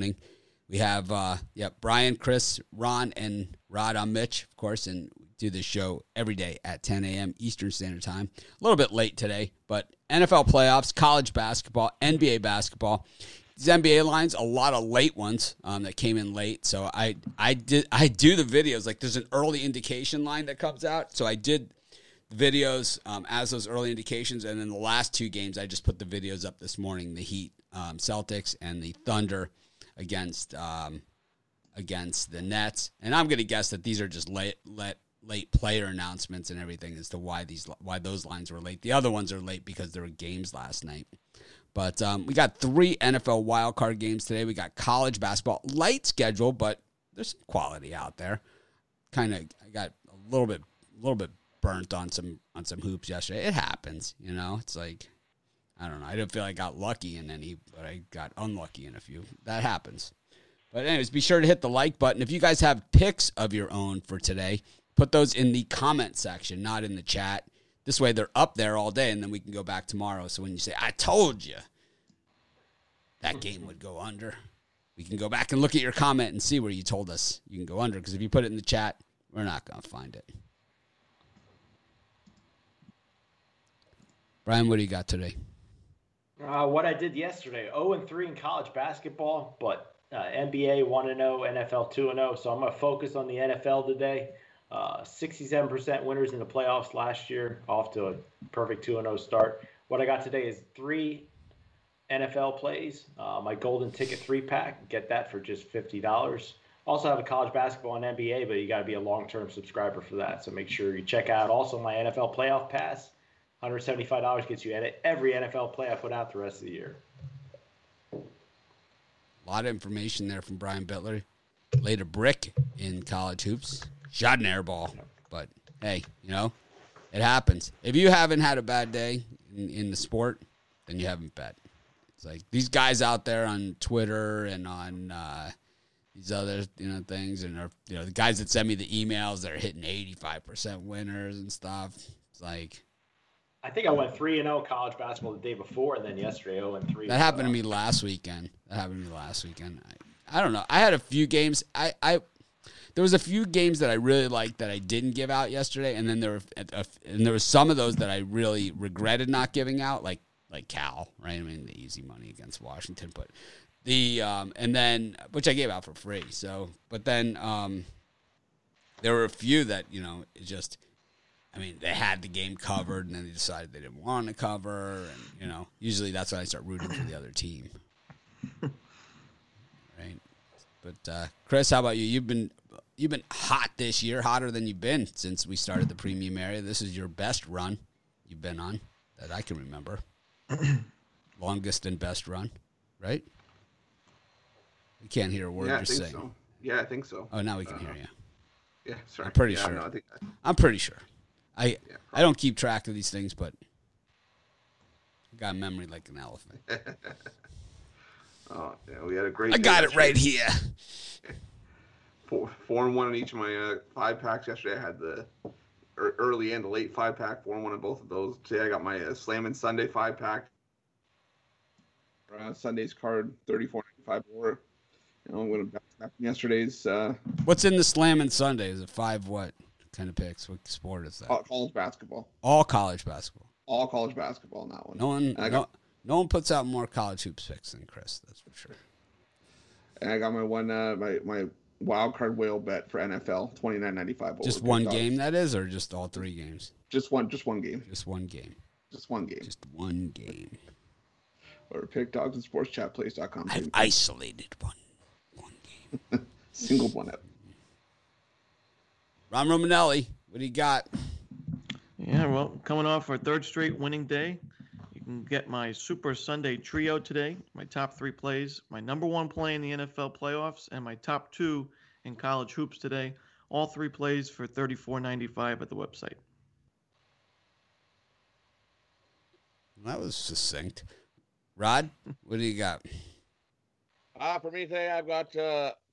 happening. We have Brian, Chris, Ron, and Rod. I'm Mitch, of course, and we do this show every day at 10 a.m. Eastern Standard Time. A little bit late today, but NFL playoffs, college basketball, NBA basketball. These NBA lines, a lot of late ones that came in late. So I do the videos. Like, there's an early indication line that comes out. So I did videos as those early indications. And then the last two games, I just put the videos up this morning, the Heat, Celtics, and the Thunder against the Nets, and I'm going to guess that these are just late player announcements and everything as to why those lines were late. The other ones are late because there were games last night. But we got three NFL wildcard games today. We got college basketball, light schedule, but there's some quality out there. Kind of, I got a little bit burnt on some hoops yesterday. It happens, you know. It's like, I don't know. I didn't feel I got lucky in any, but I got unlucky in a few. That happens. But anyways, be sure to hit the like button. If you guys have picks of your own for today, put those in the comment section, not in the chat. This way they're up there all day, and then we can go back tomorrow. So when you say, I told you that game would go under, we can go back and look at your comment and see where you told us you can go under. Because if you put it in the chat, we're not going to find it. Brian, what do you got today? What I did yesterday, 0-3 in college basketball, but NBA 1-0, NFL 2-0. So I'm going to focus on the NFL today. 67% winners in the playoffs last year, off to a perfect 2-0 start. What I got today is three NFL plays, my golden ticket 3-pack. Get that for just $50. Also have a college basketball and NBA, but you got to be a long-term subscriber for that. So make sure you check out also my NFL playoff pass. $175 gets you at it every NFL playoff without the rest of the year. A lot of information there from Brian Bitler. Laid a brick in college hoops. Shot an air ball. But, hey, you know, it happens. If you haven't had a bad day in the sport, then you haven't bet. It's like these guys out there on Twitter and on these other, you know, things, and are, you know, the guys that send me the emails, they're hitting 85% winners and stuff. It's like, I think I went 3-0 college basketball the day before, and then yesterday 0-3. That happened to me last weekend. I don't know. I had a few games. There was a few games that I really liked that I didn't give out yesterday, and then there were some of those that I really regretted not giving out, like Cal, right? I mean, the easy money against Washington, but the and then which I gave out for free. So, but then there were a few that, you know, it just. I mean, they had the game covered, and then they decided they didn't want to cover. And, you know, usually that's when I start rooting for the other team. Right? But, Chris, how about you? You've been hot this year, hotter than you've been since we started the premium area. This is your best run you've been on that I can remember. Longest and best run, right? We can't hear a word you're saying. So. Yeah, I think so. Oh, now we can hear you. Yeah, sorry. I'm pretty sure. No, I'm pretty sure. I don't keep track of these things, but I got a memory like an elephant. Oh, yeah, we had a great. I got it right here. 4-1 in each of my 5-packs yesterday. I had the early and the late 5-pack, 4-1 in both of those. Today I got my Slammin' Sunday 5-pack. Sunday's card 34.94. You know, with yesterday's. What's in the Slammin' Sunday? Is it 5 what? Kind of picks. What sport is that? College basketball. All college basketball. All college basketball in that one. No one puts out more college hoops picks than Chris. That's for sure. And I got my one, my wild card whale bet for NFL $29.95. Just one game that is, or just all three games? Just one game. Or Pick Dogs and Sports Chat Plays.com. I've isolated one game. Single one up. Ron Romanelli, what do you got? Yeah, well, coming off our third straight winning day, you can get my Super Sunday trio today, my top three plays, my number one play in the NFL playoffs, and my top two in college hoops today. All three plays for $34.95 at the website. That was succinct. Rod, what do you got? For me today, I've got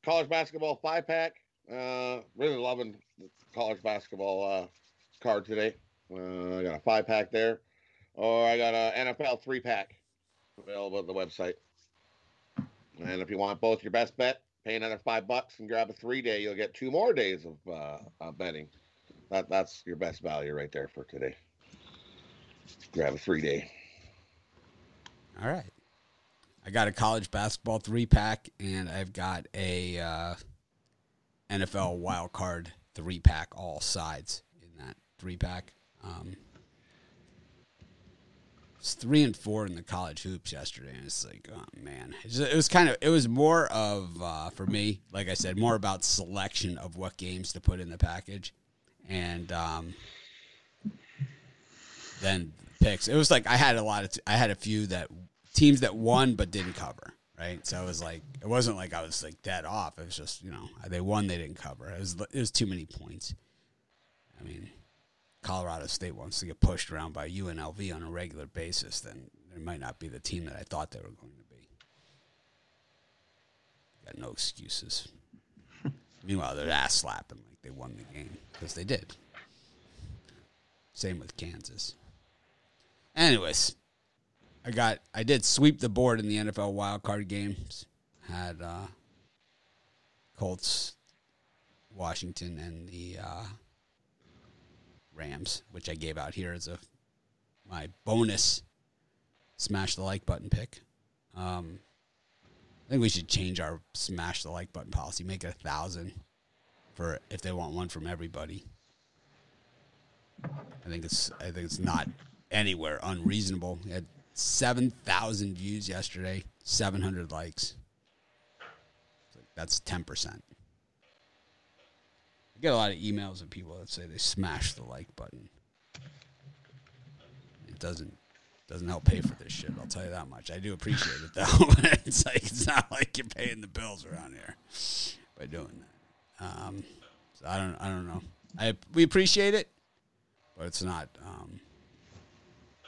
college basketball 5-pack. Really loving the college basketball card today. I got a 5-pack there, or I got a NFL 3-pack available at the website. And if you want both, your best bet, pay another $5 and grab a 3-day. You'll get 2 more days of betting. That's your best value right there for today. Grab a 3-day. All right. I got a college basketball 3-pack, and I've got a NFL wild card 3-pack, all sides in that 3-pack. It's 3 and 4 in the college hoops yesterday, and it's like, oh man, it was more of for me, like I said, more about selection of what games to put in the package, and then picks. It was like I had a few that teams that won but didn't cover, right? So it was like, it wasn't like I was like dead off. It was just, you know, they won, they didn't cover. It was too many points. I mean, Colorado State wants to get pushed around by UNLV on a regular basis, then they might not be the team that I thought they were going to be. Got no excuses. Meanwhile, they're ass slapping like they won the game, because they did. Same with Kansas. Anyways, I did sweep the board in the NFL wildcard games. Had Colts, Washington, and the Rams, which I gave out here as my bonus smash the like button pick. I think we should change our smash the like button policy. Make it 1,000 for if they want one from everybody. I think it's not anywhere unreasonable. We had 7,000 views yesterday, 700 likes. That's 10%. I get a lot of emails of people that say they smash the like button. It doesn't help pay for this shit, I'll tell you that much. I do appreciate it, though. It's not like you're paying the bills around here by doing that. So I don't know. We appreciate it, but it's not.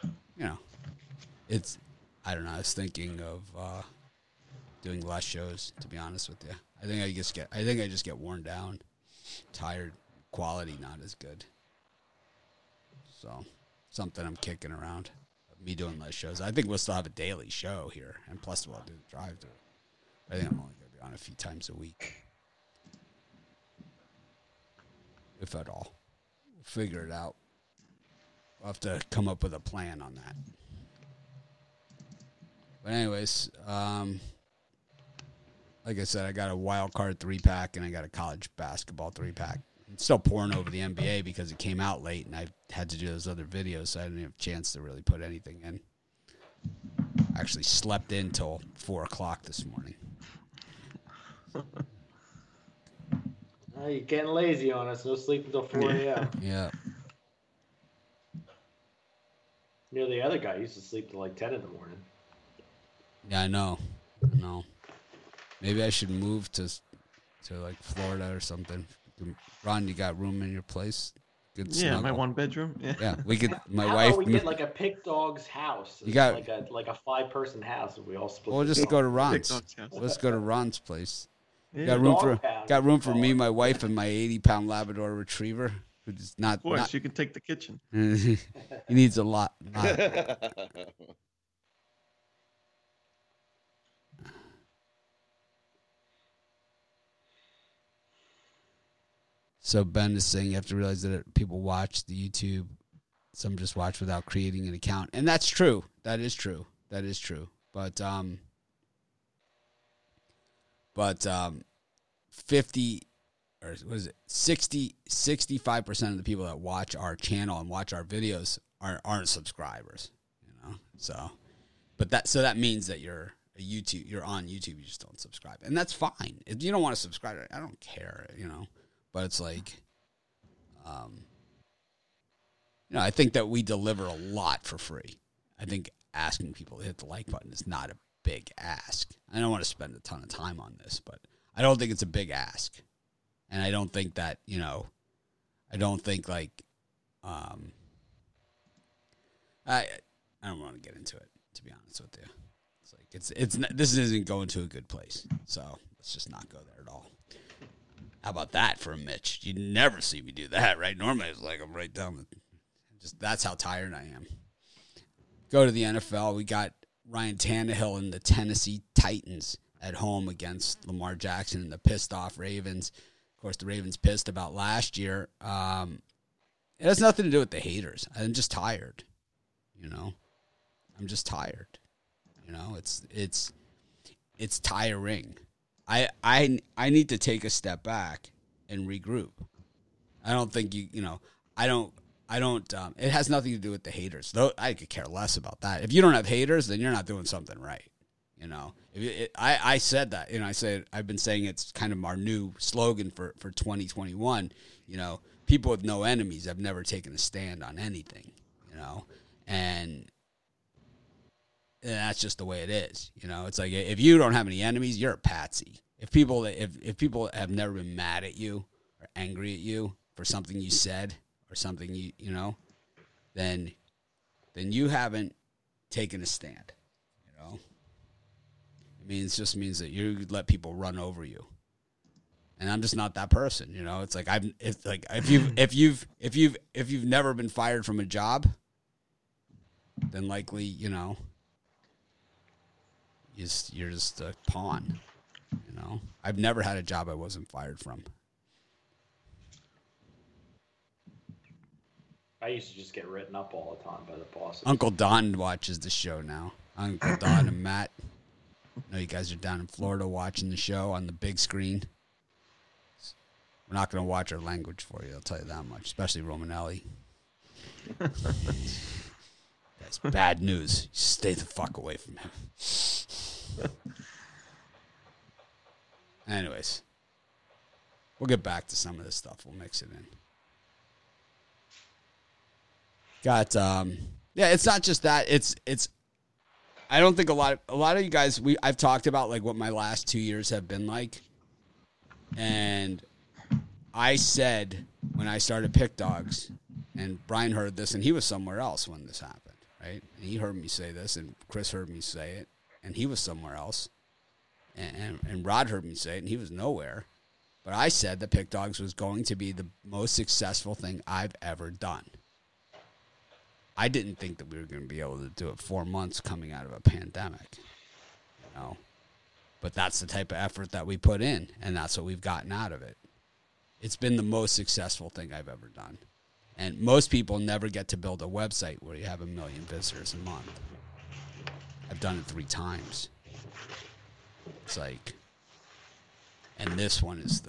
You know, it's. I don't know. I was thinking of doing less shows, to be honest with you. I think I just get worn down. Tired, quality not as good. So, something I'm kicking around. Me doing less shows. I think we'll still have a daily show here, and plus we'll do the drive-thru. I think I'm only going to be on a few times a week, if at all. We'll figure it out. We'll have to come up with a plan on that. But anyways, like I said, I got a wild card 3-pack and I got a college basketball 3-pack. I'm still pouring over the NBA because it came out late and I had to do those other videos, so I didn't have a chance to really put anything in. I actually slept in till 4 o'clock this morning. You're getting lazy on us. No sleep until 4 a.m. Yeah. You know, the other guy used to sleep till like 10 in the morning. Yeah, I know. Maybe I should move to like Florida or something. Ron, you got room in your place? Good snuggle. My 1-bedroom. Yeah, we could. My How wife. About we get like a Pick Dogs house. You got like a 5-person house. If we all split. We'll just go to Ron's. Let's go to Ron's place. Yeah. Got room for me, my wife, and my 80-pound Labrador Retriever, who does not. Of course, you can take the kitchen. He needs a lot. So Ben is saying you have to realize that people watch the YouTube. Some just watch without creating an account. And that's true. That is true. But 50 or what is it? 65% of the people that watch our channel and watch our videos aren't subscribers, you know? So that means that you're on YouTube, you just don't subscribe. And that's fine. If you don't want to subscribe, I don't care, you know. But it's like, you know, I think that we deliver a lot for free. I think asking people to hit the like button is not a big ask. I don't want to spend a ton of time on this, but I don't think it's a big ask. And I don't think that, you know, I don't want to get into it, to be honest with you. It's like, this isn't going to a good place. So let's just not go there at all. How about that for a Mitch? You never see me do that, right? Normally it's like I'm right down. That's how tired I am. Go to the NFL. We got Ryan Tannehill and the Tennessee Titans. at home against Lamar Jackson and the pissed-off Ravens. Of course, the Ravens pissed about last year. It has nothing to do with the haters. I'm just tired, you know. I'm just tired, you know. It's tiring. I need to take a step back and regroup. I don't think you know. I don't. It has nothing to do with the haters. Though I could care less about that. If you don't have haters, then you're not doing something right. You know, I said that, you know, I've been saying it's kind of our new slogan for 2021, you know, people with no enemies have never taken a stand on anything, you know, and that's just the way it is. You know, it's like, if you don't have any enemies, you're a patsy. If people have never been mad at you or angry at you for something you said or something, you know, then you haven't taken a stand, you know. It just means that you let people run over you, and I'm just not that person. You know, it's like if you've never been fired from a job, then likely you know you're just a pawn. You know, I've never had a job I wasn't fired from. I used to just get written up all the time by the bosses. Uncle Don watches the show now. Uncle Don and Matt. I know you guys are down in Florida watching the show on the big screen. We're not going to watch our language for you, I'll tell you that much, especially Romanelli. That's bad news. Stay the fuck away from him. Anyways, we'll get back to some of this stuff. We'll mix it in. Got, yeah, it's not just that. It's I don't think a lot of you guys I've talked about like what my last 2 years have been like. And I said when I started Pick Dogs, and Brian heard this and he was somewhere else when this happened, right? And he heard me say this and Chris heard me say it and he was somewhere else. And Rod heard me say it and he was nowhere. But I said that Pick Dogs was going to be the most successful thing I've ever done. I didn't think that we were going to be able to do it 4 months coming out of a pandemic, you know, but that's the type of effort that we put in, and that's what we've gotten out of it. It's been the most successful thing I've ever done, and most people never get to build a website where you have 1 million visitors a month. I've done it 3 times. It's like, and this one is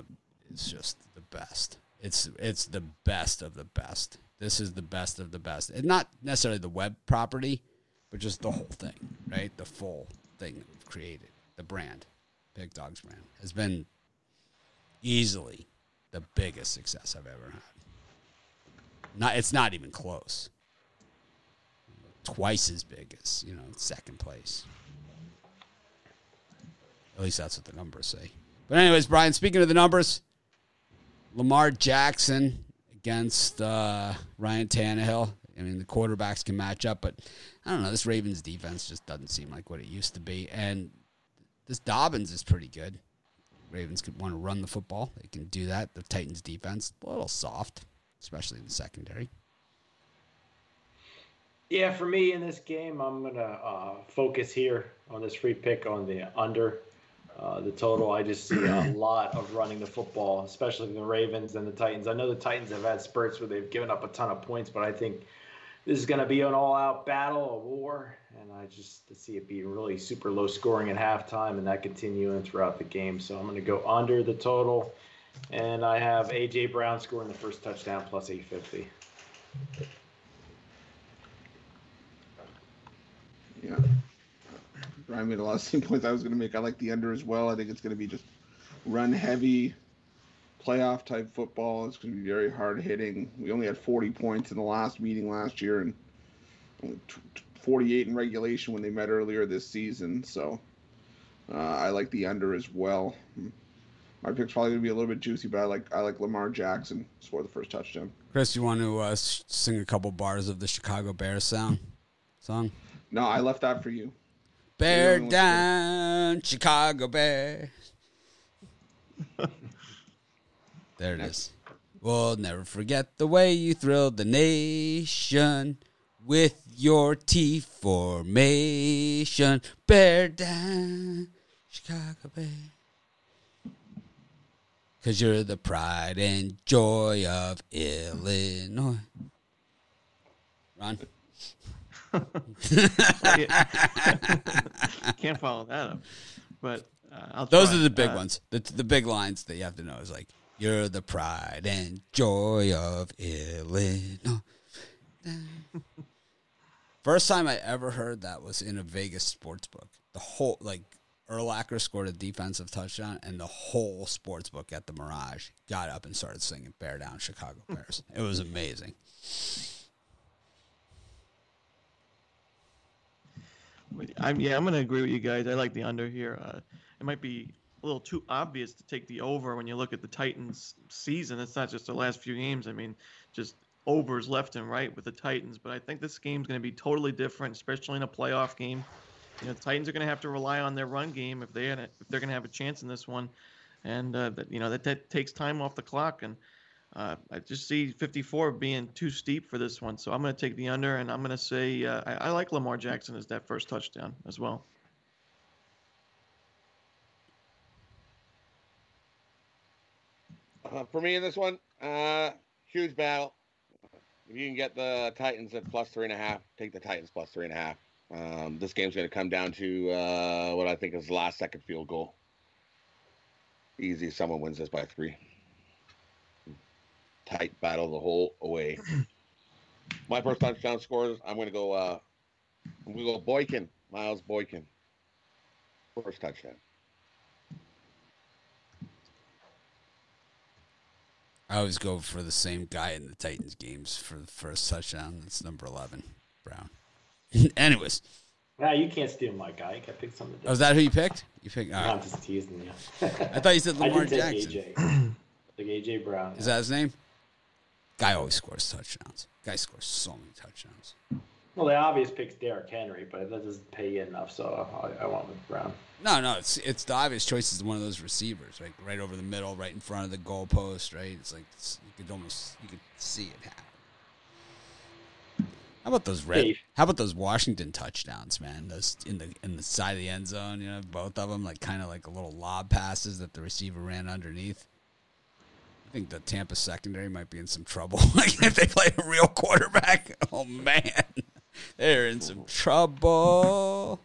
just the best. It's the best of the best. This is the best of the best. And not necessarily the web property, but just the whole thing, right? The full thing that we've created. The brand, Pick Dogs brand, has been easily the biggest success I've ever had. It's not even close. Twice as big as, you know, second place. At least that's what the numbers say. But anyways, Brian, speaking of the numbers, Lamar Jackson against Ryan Tannehill. I mean, the quarterbacks can match up, but I don't know. This Ravens defense just doesn't seem like what it used to be. And this Dobbins is pretty good. Ravens could want to run the football. They can do that. The Titans defense, a little soft, especially in the secondary. Yeah, for me in this game, I'm going to focus here on this free pick on the under. The total, I just see a lot of running the football, especially the Ravens and the Titans. I know the Titans have had spurts where they've given up a ton of points, but I think this is going to be an all-out battle, a war, and I just see it being really super low scoring at halftime and that continuing throughout the game. So I'm going to go under the total, and I have A.J. Brown scoring the first touchdown plus 850. Yeah. I made a lot of same points I was going to make. I like the under as well. I think it's going to be just run-heavy, playoff-type football. It's going to be very hard-hitting. We only had 40 points in the last meeting last year and 48 in regulation when they met earlier this season. So I like the under as well. My pick's probably going to be a little bit juicy, but I like Lamar Jackson score the first touchdown. Chris, you want to sing a couple bars of the Chicago Bears song? No, I left that for you. Bear down, Chicago Bears. There it is. We'll never forget the way you thrilled the nation with your T formation. Bear down, Chicago Bears. Because you're the pride and joy of Illinois. Ron? Can't follow that up. But I'll those try. Are the big ones. The big lines that you have to know is like, you're the pride and joy of Illinois. First time I ever heard that was in a Vegas sports book. The whole, like, Urlacher scored a defensive touchdown, and the whole sports book at the Mirage got up and started singing Bear Down Chicago Bears. It was amazing. I'm going to agree with you guys. I like the under here. It might be a little too obvious to take the over when you look at the Titans' season. It's not just the last few games. I mean, just overs left and right with the Titans. But I think this game's going to be totally different, especially in a playoff game. You know, the Titans are going to have to rely on their run game if they're going to have a chance in this one. And, that takes time off the clock. And I just see 54 being too steep for this one. So I'm going to take the under, and I'm going to say I like Lamar Jackson as that first touchdown as well. For me in this one, huge battle. If you can get the Titans at +3.5, take the Titans +3.5. This game's going to come down to what I think is the last second field goal. Easy, someone wins this by 3. Tight battle the whole way. My first touchdown scores, I'm going to go Boykin, Miles Boykin. First touchdown. I always go for the same guy in the Titans games for the first touchdown. It's number 11, Brown. Anyways. Nah, you can't steal my guy. I picked something different. Oh, is that who you picked? You picked. Right. No, I'm just teasing you. I thought you said Lamar Jackson. I took A.J. Brown. Is that his name? Guy always scores touchdowns. Guy scores so many touchdowns. Well, the obvious pick's Derrick Henry, but that doesn't pay you enough, so I went with Brown. No, it's the obvious choice is one of those receivers, right? Right over the middle, right in front of the goalpost, right? It's like you could see it happen. How about those Washington touchdowns, man? Those in the side of the end zone, you know, both of them, like kind of like little lob passes that the receiver ran underneath. I think the Tampa secondary might be in some trouble. Like if they play a real quarterback, oh man, they're in some trouble.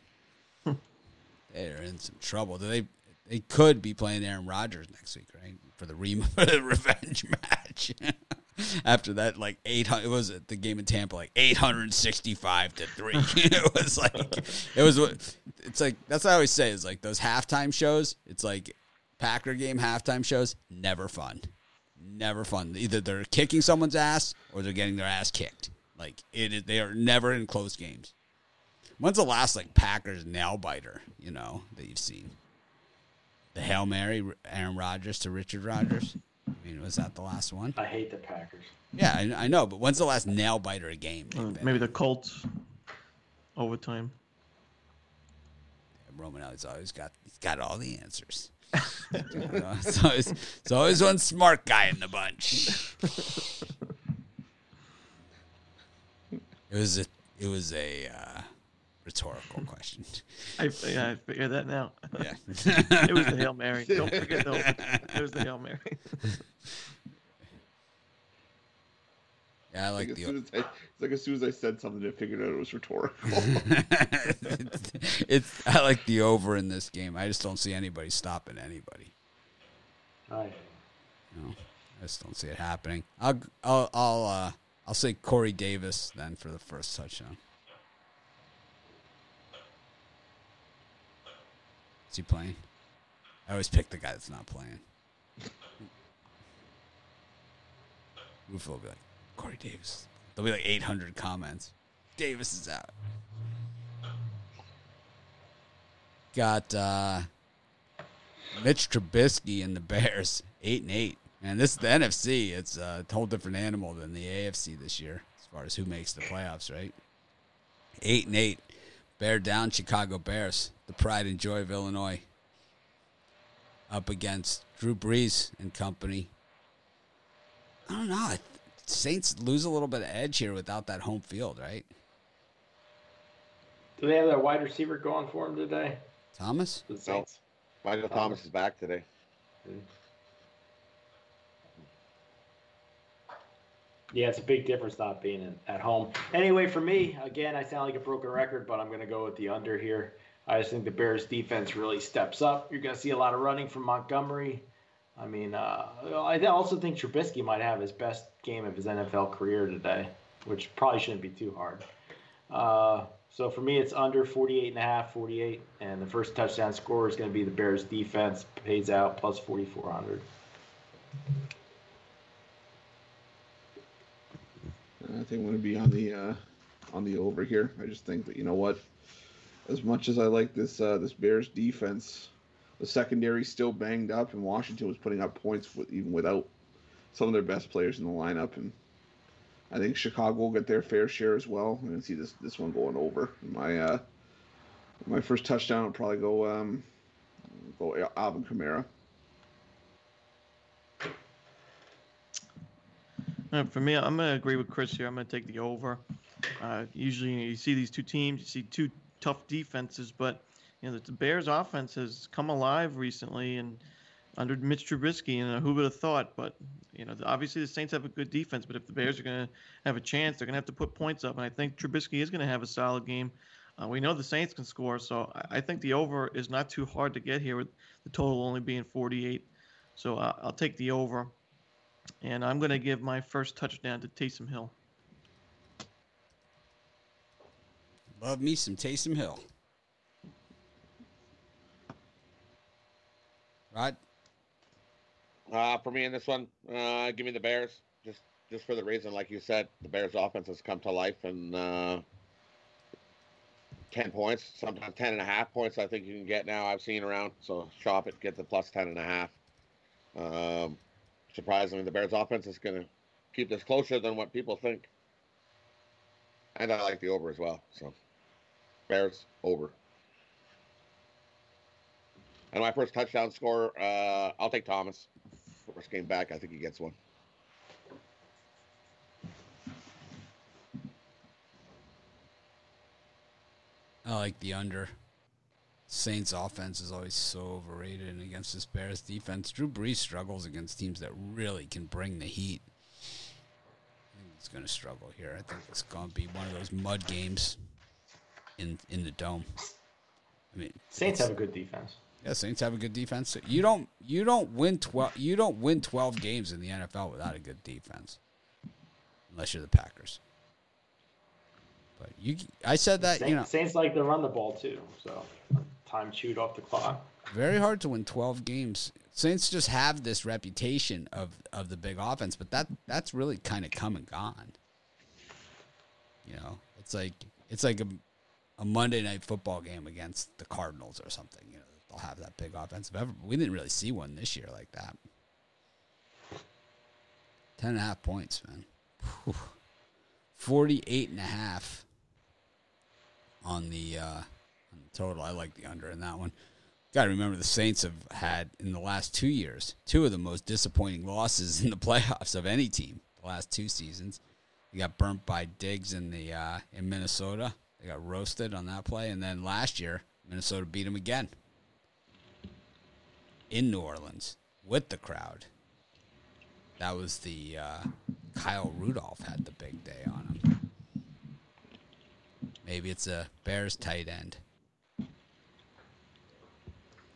They're in some trouble. They could be playing Aaron Rodgers next week, right? For the revenge match. After that, like 800, the game in Tampa, like 865-3. That's what I always say is like those halftime shows. It's like Packer game halftime shows, never fun. Never fun. Either they're kicking someone's ass or they're getting their ass kicked. Like they are never in close games. When's the last like Packers nail biter, you know, that you've seen? The Hail Mary, Aaron Rodgers to Richard Rodgers. I mean, was that the last one? I hate the Packers. Yeah, I know, but when's the last nail biter of game? Maybe the Colts overtime. Yeah, Romanelli's always got all the answers. It's always one smart guy in the bunch. It was a rhetorical question. I figure that now. Yeah. It was the Hail Mary. Don't forget it was the Hail Mary. Yeah, I like as soon as I said something, I figured out it was rhetorical. I like the over in this game. I just don't see anybody stopping anybody. Hi. No, I just don't see it happening. I'll say Corey Davis then for the first touchdown. Is he playing? I always pick the guy that's not playing. Rufo will be like, Corey Davis. There'll be like 800 comments. Davis is out. Got Mitch Trubisky and the Bears, 8-8. And this is the NFC. It's a whole different animal than the AFC this year as far as who makes the playoffs, right? 8-8. Bear down, Chicago Bears. The pride and joy of Illinois. Up against Drew Brees and company. I don't know. Saints lose a little bit of edge here without that home field, right? Do they have that wide receiver going for them today? Thomas? The Saints. Michael Thomas is back today. Yeah, it's a big difference not being at home. Anyway, for me, again, I sound like a broken record, but I'm going to go with the under here. I just think the Bears' defense really steps up. You're going to see a lot of running from Montgomery. I mean, I also think Trubisky might have his best game of his NFL career today, which probably shouldn't be too hard. So for me, it's under 48.5, 48, and the first touchdown scorer is going to be the Bears' defense, pays out plus 4,400. I think I'm going to be on the over here. I just think that, you know what, as much as I like this Bears defense, the secondary still banged up, and Washington was putting up points even without some of their best players in the lineup. And I think Chicago will get their fair share as well. I'm going to see this one going over. My first touchdown will probably go Alvin Kamara. For me, I'm going to agree with Chris here. I'm going to take the over. Usually, you see these two teams, you see two tough defenses, but you know the Bears' offense has come alive recently and under Mitch Trubisky, and who would have thought? But you know, obviously the Saints have a good defense, but if the Bears are going to have a chance, they're going to have to put points up, and I think Trubisky is going to have a solid game. We know the Saints can score, so I think the over is not too hard to get here, with the total only being 48. So I'll take the over. And I'm going to give my first touchdown to Taysom Hill. Love me some Taysom Hill. Rod? For me in this one, give me the Bears. Just for the reason, like you said, the Bears offense has come to life. And 10 points, sometimes 10.5 points I think you can get now. I've seen around. So shop it, get the plus 10.5. Surprisingly, the Bears' offense is going to keep this closer than what people think. And I like the over as well. So, Bears, over. And my first touchdown score, I'll take Thomas. First game back, I think he gets one. I like the under. Saints offense is always so overrated, and against this Bears defense, Drew Brees struggles against teams that really can bring the heat. I think he's going to struggle here. I think it's going to be one of those mud games in the dome. I mean, Saints have a good defense. Yeah, Saints have a good defense. You don't win 12 games in the NFL without a good defense, unless you're the Packers. But I said that Saints, you know, Saints like to run the ball too, so. Time chewed off the clock. Very hard to win 12 games. Saints just have this reputation of the big offense, but that's really kind of come and gone. You know, it's like a Monday night football game against the Cardinals or something. You know, they'll have that big offensive effort. We didn't really see one this year like that. 10.5 points, man. Whew. 48.5 on the. Total, I like the under in that one. Got to remember the Saints have had, in the last 2 years, two of the most disappointing losses in the playoffs of any team the last two seasons. They got burnt by Diggs in Minnesota. They got roasted on that play. And then last year, Minnesota beat them again in New Orleans with the crowd. That was the Kyle Rudolph had the big day on him. Maybe it's a Bears tight end.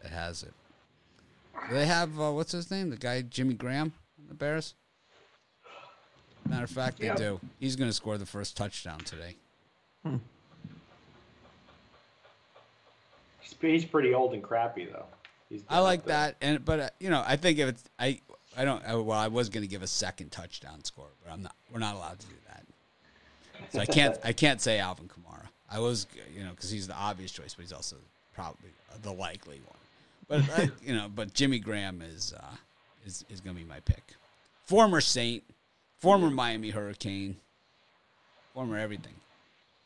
That has it. Do they have, what's his name? The guy, Jimmy Graham, on the Bears? Matter of fact, they do. He's going to score the first touchdown today. He's pretty old and crappy, though. I like that. But I think if it's, I was going to give a second touchdown score, but I'm not. We're not allowed to do that. So I can't say Alvin Kamara. I was, because he's the obvious choice, but he's also probably the likely one. But Jimmy Graham is going to be my pick. Former Saint, former Miami Hurricane, former everything.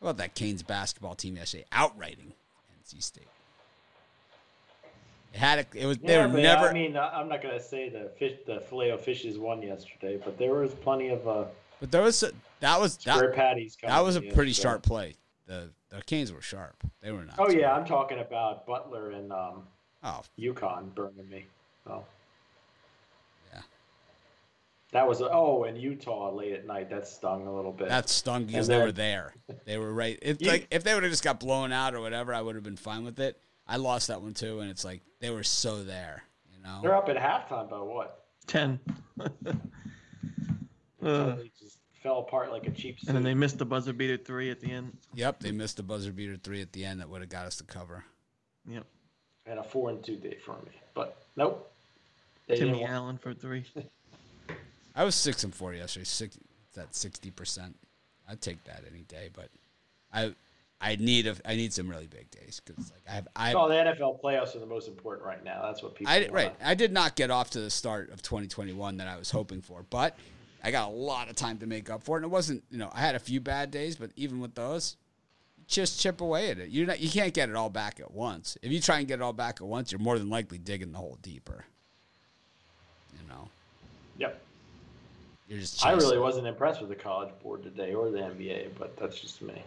How about that Canes basketball team yesterday outrighting NC State? It had a, it was yeah, they were never. I mean, I'm not going to say the Filet-O-Fishes won yesterday, but there was plenty of. But there was a pretty sharp play. The Canes were sharp. They were not. Oh yeah, I'm talking about Butler and Oh, UConn burning me. Oh. Yeah. That was and Utah late at night. That stung a little bit. That stung because they were there. They were right. It's like if they would have just got blown out or whatever, I would have been fine with it. I lost that one too, and it's like they were so there. You know, they're up at halftime by what? 10. They just fell apart like a cheap suit. And then they missed the buzzer beater three at the end. Yep, they missed the buzzer beater three at the end that would have got us the cover. Yep. And a 4-2 day for me, but nope. Timmy Allen for three. I was 6-4 yesterday. That's 60%. I'd take that any day, but I need some really big days because like the NFL playoffs are the most important right now. That's what people. I did not get off to the start of 2021 that I was hoping for, but I got a lot of time to make up for it. And it wasn't, I had a few bad days, but even with those, just chip away at it. You can't get it all back at once. If you try and get it all back at once, you're more than likely digging the hole deeper. Yep. You're just. I really wasn't impressed with the College Board today or the NBA, but that's just me.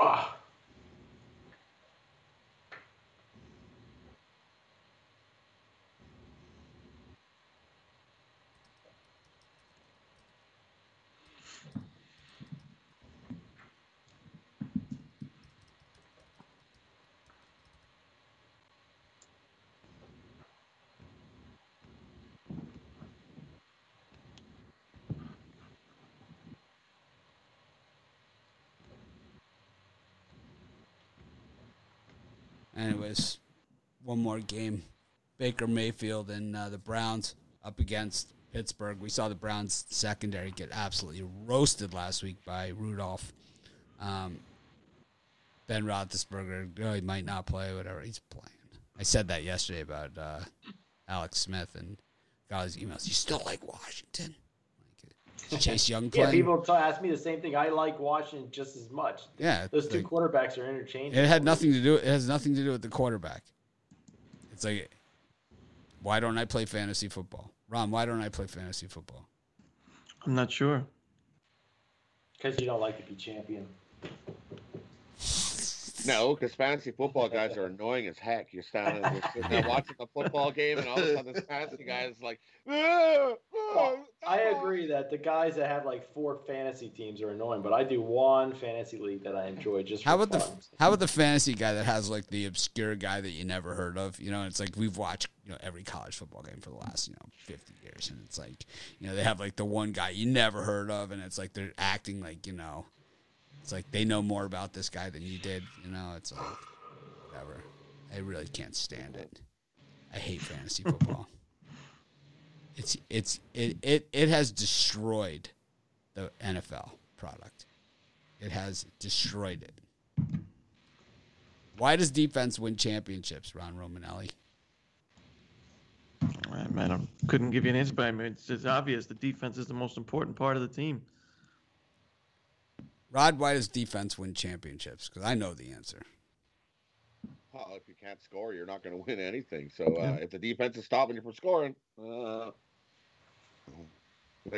Ah. Anyways, one more game. Baker Mayfield and the Browns up against Pittsburgh. We saw the Browns secondary get absolutely roasted last week by Rudolph. Ben Roethlisberger, he might not play, whatever. He's playing. I said that yesterday about Alex Smith and got his emails. You still like Washington? Chase Young playing. Yeah, people ask me the same thing. I like Washington just as much. Yeah, those two quarterbacks are interchangeable. It has nothing to do with the quarterback. It's like, why don't I play fantasy football, Ron? Why don't I play fantasy football? I'm not sure. Because you don't like to be champion. No, because fantasy football guys are annoying as heck. You're standing there watching the football game, and all of a sudden, this fantasy guy is like, well, I agree that the guys that have like four fantasy teams are annoying, but I do one fantasy league that I enjoy just for fun. How about the fantasy guy that has like the obscure guy that you never heard of? It's like we've watched every college football game for the last 50 years, and it's like they have like the one guy you never heard of, and it's like they're acting like It's like they know more about this guy than you did. It's like, whatever. I really can't stand it. I hate fantasy football. It has destroyed the NFL product. It has destroyed it. Why does defense win championships, Ron Romanelli? I couldn't give you an answer, but it's just obvious. The defense is the most important part of the team. Rod, why does defense win championships? Because I know the answer. Well, if you can't score, you're not going to win anything. So if the defense is stopping you from scoring, they're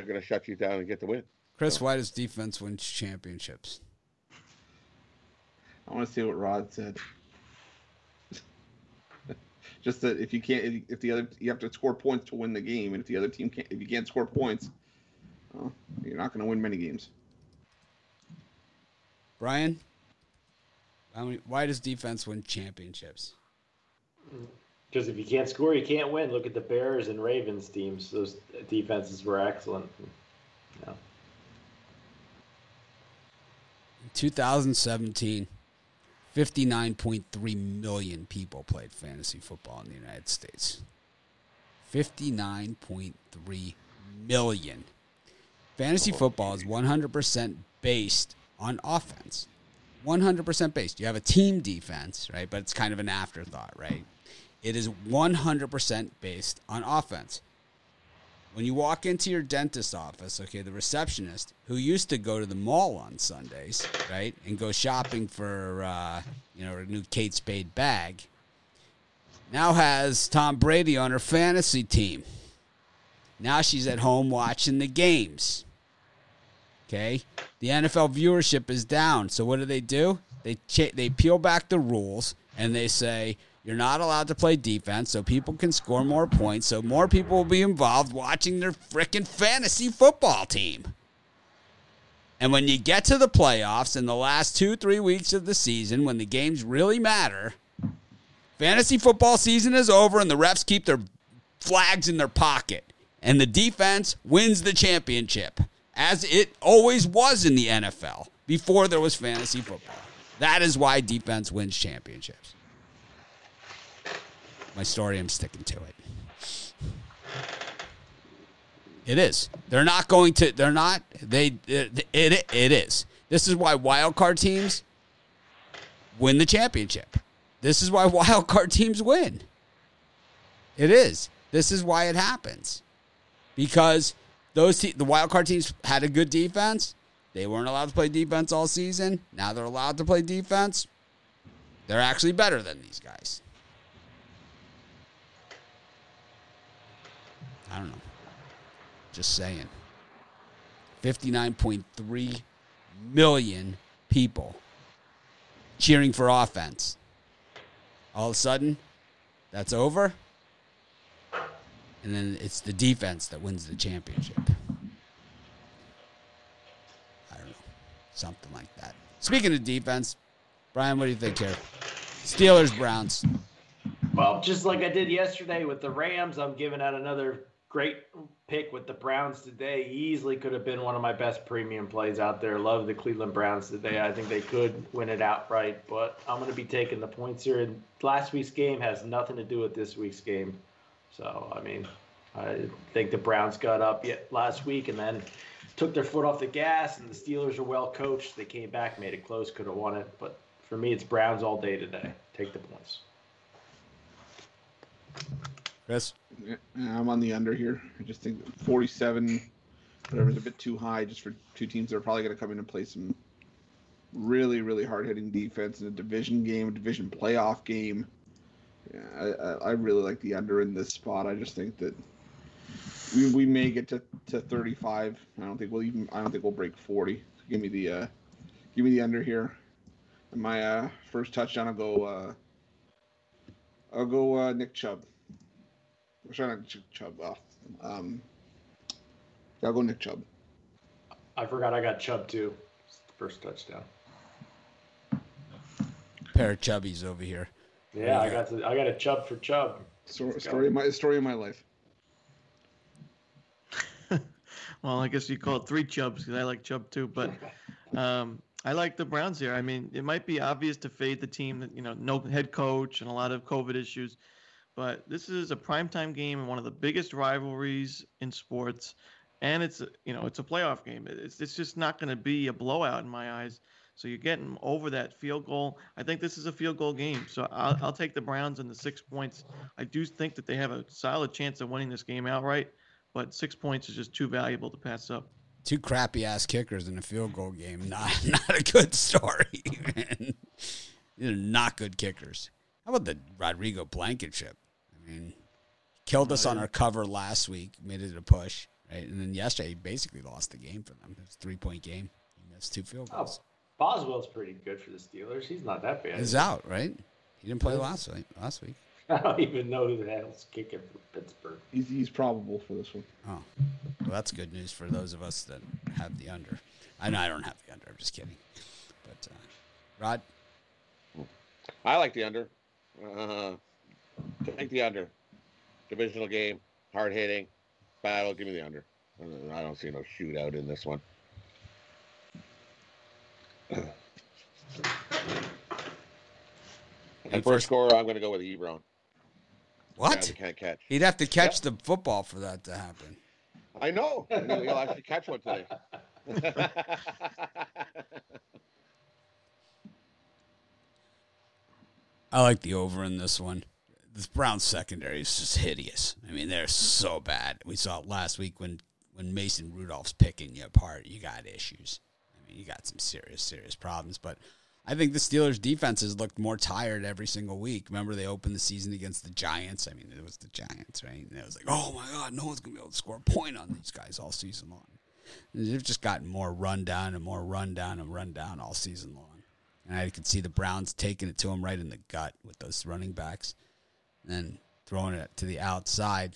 going to shut you down and get the win. Chris, why does defense win championships? I want to see what Rod said. Just that if you can't, if the other, you have to score points to win the game, and if the other team can't, if you can't score points, you're not going to win many games. Brian, why does defense win championships? Because if you can't score, you can't win. Look at the Bears and Ravens teams. Those defenses were excellent. Yeah. In 2017, 59.3 million people played fantasy football in the United States. 59.3 million. Fantasy football is 100% based on offense, 100% based. You have a team defense, right? But it's kind of an afterthought, right? It is 100% based on offense. When you walk into your dentist's office, okay, the receptionist who used to go to the mall on Sundays, right, and go shopping for, a new Kate Spade bag, now has Tom Brady on her fantasy team. Now she's at home watching the games. Okay, the NFL viewership is down. So what do? They peel back the rules and they say, you're not allowed to play defense so people can score more points, so more people will be involved watching their frickin' fantasy football team. And when you get to the playoffs in the last 2-3 weeks of the season, when the games really matter, fantasy football season is over and the refs keep their flags in their pocket. And the defense wins the championship, as it always was in the NFL before there was fantasy football. That is why defense wins championships. My story, I'm sticking to it. It is. They're not going to, they're not, they, it is. This is why wildcard teams win the championship. This is why wildcard teams win. It is. This is why it happens. Because those the wildcard teams had a good defense. They weren't allowed to play defense all season. Now they're allowed to play defense. They're actually better than these guys. I don't know. Just saying. 59.3 million people cheering for offense. All of a sudden, that's over. And then it's the defense that wins the championship. I don't know. Something like that. Speaking of defense, Brian, what do you think here? Steelers, Browns. Well, just like I did yesterday with the Rams, I'm giving out another great pick with the Browns today. Easily could have been one of my best premium plays out there. Love the Cleveland Browns today. I think they could win it outright, but I'm going to be taking the points here. And last week's game has nothing to do with this week's game. So, I mean, I think the Browns got up last week and then took their foot off the gas, and the Steelers are well coached. They came back, made it close, could have won it. But for me, it's Browns all day today. Take the points. Chris? I'm on the under here. I just think 47, whatever, is a bit too high just for two teams that are probably going to come in and play some really, really hard-hitting defense in a division game, a division playoff game. Yeah, I really like the under in this spot. I just think that we may get to 35. I don't think we'll break 40. So give me the under here. And my first touchdown, I'll go Nick Chubb. I'll go Nick Chubb. I forgot I got Chubb too. It's the first touchdown. Pair of chubbies over here. Yeah, I got a Chubb for Chubb. Story of my life. Well, I guess you call it three Chubbs because I like Chubb too. But I like the Browns here. I mean, it might be obvious to fade the team that, you know, no head coach and a lot of COVID issues. But this is a primetime game and one of the biggest rivalries in sports. And it's a playoff game. It's just not going to be a blowout in my eyes. So you're getting over that field goal. I think this is a field goal game. So I'll take the Browns and the 6 points. I do think that they have a solid chance of winning this game outright, but 6 points is just too valuable to pass up. Two crappy-ass kickers in a field goal game. Not a good story, man. These are not good kickers. How about the Rodrigo Blankenship? I mean, killed us on our cover last week, made it a push, right? And then yesterday, he basically lost the game for them. It was a three-point game. He missed two field goals. Oh. Boswell's pretty good for the Steelers. He's not that bad. He's out, right? He didn't play last week. I don't even know who the hell's kicking for Pittsburgh. He's probable for this one. Oh, well, that's good news for those of us that have the under. I know I don't have the under. I'm just kidding. But Rod, I like the under. Take the under. Divisional game, hard hitting, battle. Give me the under. I don't see no shootout in this one. And for score, I'm going to go with Ebron. What? Yeah, can't catch. He'd have to catch the football for that to happen. I know. He'll actually catch one today. I like the over in this one. This Browns secondary is just hideous. I mean, they're so bad. We saw it last week when Mason Rudolph's picking you apart. You got issues. You got some serious, serious problems. But I think the Steelers' defense has looked more tired every single week. Remember, they opened the season against the Giants. I mean, it was the Giants, right? And it was like, oh, my God, no one's going to be able to score a point on these guys all season long. And they've just gotten more rundown and rundown all season long. And I could see the Browns taking it to him right in the gut with those running backs. And then throwing it to the outside.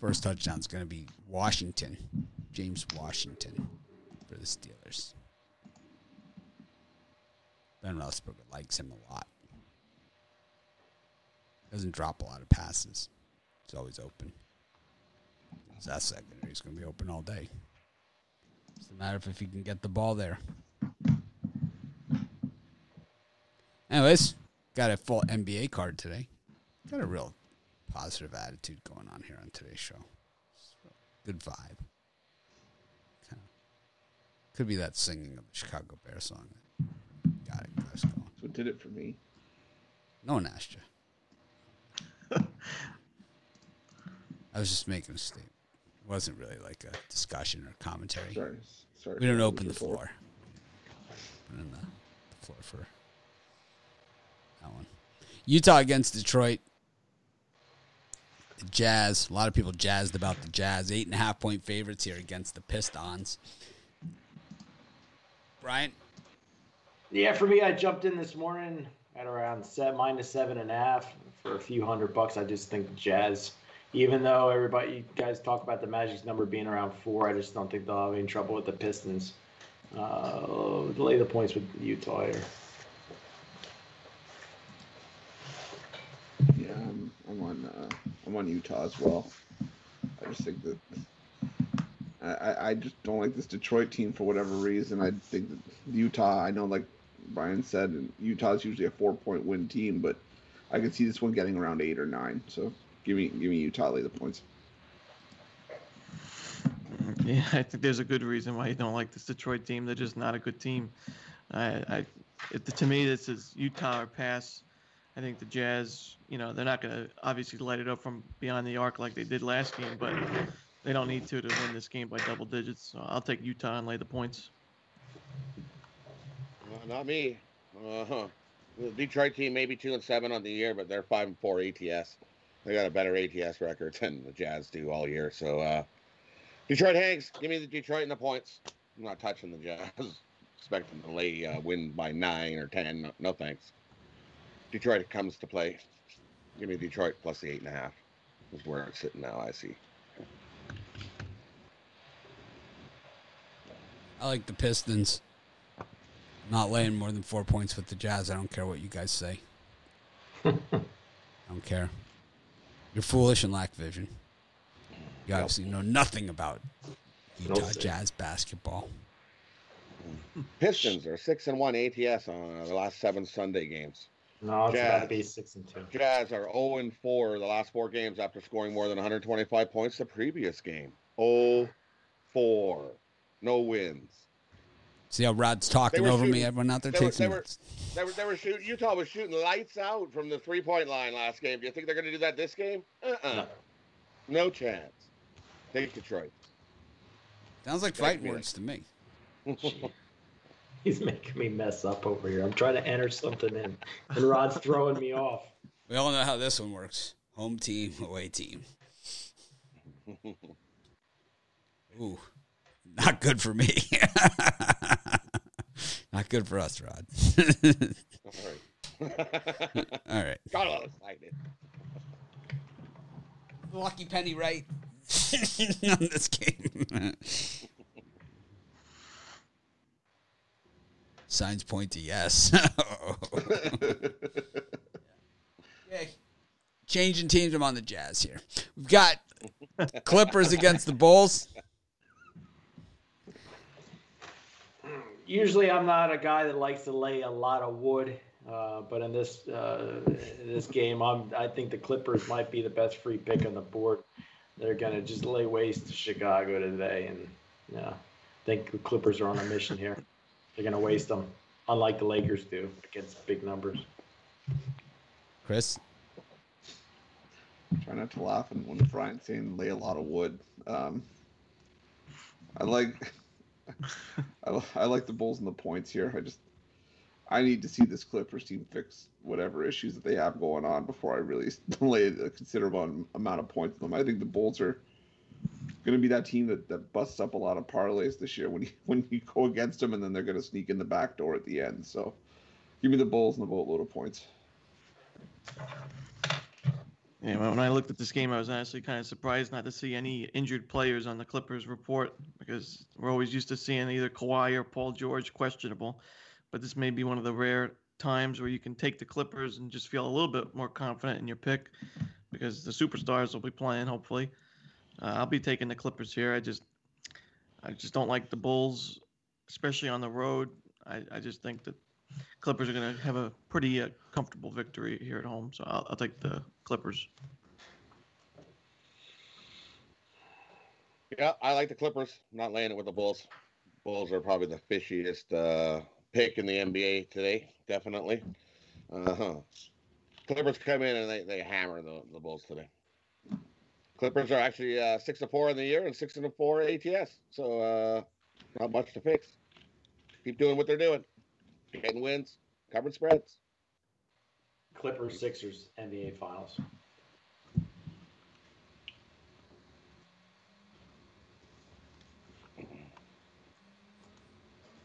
First touchdown's going to be Washington. James Washington for the Steelers. Ben Roethlisberger likes him a lot. Doesn't drop a lot of passes. He's always open. So that secondary is going to be open all day. Doesn't matter if he can get the ball there. Anyways, got a full NBA card today. Got a real positive attitude going on here on today's show. Good vibe. Kinda. Could be that singing of the Chicago Bears song. Got it, Chris. That's what did it for me. No one asked you. I was just making a statement. It wasn't really like a discussion or commentary. Sorry. We don't open the floor. Open the floor for that one. Utah against Detroit. The Jazz. A lot of people jazzed about the Jazz. 8.5-point favorites here against the Pistons. Brian? Yeah, for me, I jumped in this morning at around -7.5 for a few $100. I just think the Jazz, even though everybody, you guys talk about the Magic's number being around 4, I just don't think they'll have any trouble with the Pistons. Lay the points with Utah here. Yeah, I'm on Utah as well. I just think that I just don't like this Detroit team for whatever reason. I think that Utah, I know like Brian said, and Utah's usually a 4-point win team, but I could see this one getting around 8 or 9. So give me Utah, lay the points. Yeah, I think there's a good reason why you don't like this Detroit team. They're just not a good team. To me, this is Utah or pass. I think the Jazz, they're not going to obviously light it up from beyond the arc like they did last game, but they don't need to win this game by double digits. So I'll take Utah and lay the points. Not me. The Detroit team may be 2-7 on the year, but they're 5-4 ATS. They got a better ATS record than the Jazz do all year. So Detroit hangs. Give me the Detroit and the points. I'm not touching the Jazz. Expect them to lay win by 9 or 10. No thanks. Detroit comes to play. Give me Detroit plus the 8.5. Is where it's sitting now. I see. I like the Pistons. Not laying more than 4 points with the Jazz. I don't care what you guys say. I don't care. You're foolish and lack vision. You obviously know nothing about Utah Jazz basketball. Pistons are 6-1 ATS on the last 7 Sunday games. No, it's got to be 6-2. Jazz are 0-4 the last 4 games after scoring more than 125 points the previous game. 0-4. No wins. See how Rod's talking over me? Everyone out there takes notes. They were shooting. Utah was shooting lights out from the three-point line last game. Do you think they're going to do that this game? No chance. Take Detroit. Sounds like fight words to me. He's making me mess up over here. I'm trying to enter something in, and Rod's throwing me off. We all know how this one works. Home team, away team. Ooh. Not good for me. Not good for us, Rod. All right. All right. Got all excited. Lucky penny, right? On this game. Signs point to yes. Okay. Changing teams. I'm on the Jazz here. We've got Clippers against the Bulls. Usually I'm not a guy that likes to lay a lot of wood, but in this game, I think the Clippers might be the best free pick on the board. They're going to just lay waste to Chicago today, and I think the Clippers are on a mission here. They're going to waste them, unlike the Lakers do against big numbers. Chris? Try not to laugh when Brian's saying lay a lot of wood. I like the Bulls and the points here. I need to see this Clippers team fix whatever issues that they have going on before I really lay a considerable amount of points on them. I think the Bulls are going to be that team that busts up a lot of parlays this year when you go against them, and then they're going to sneak in the back door at the end. So give me the Bulls and the boatload of points. Yeah, when I looked at this game, I was honestly kind of surprised not to see any injured players on the Clippers report, because we're always used to seeing either Kawhi or Paul George questionable. But this may be one of the rare times where you can take the Clippers and just feel a little bit more confident in your pick, because the superstars will be playing, hopefully. I'll be taking the Clippers here. I just don't like the Bulls, especially on the road. I just think that Clippers are going to have a pretty comfortable victory here at home, so I'll take the Clippers. Yeah, I like the Clippers. I'm not laying it with the Bulls. Bulls are probably the fishiest pick in the NBA today, definitely. Clippers come in and they hammer the Bulls today. Clippers are actually 6-4 in the year and 6-4 ATS, so not much to fix. Keep doing what they're doing. Getting wins, covered spreads. Clippers, Sixers, NBA Finals.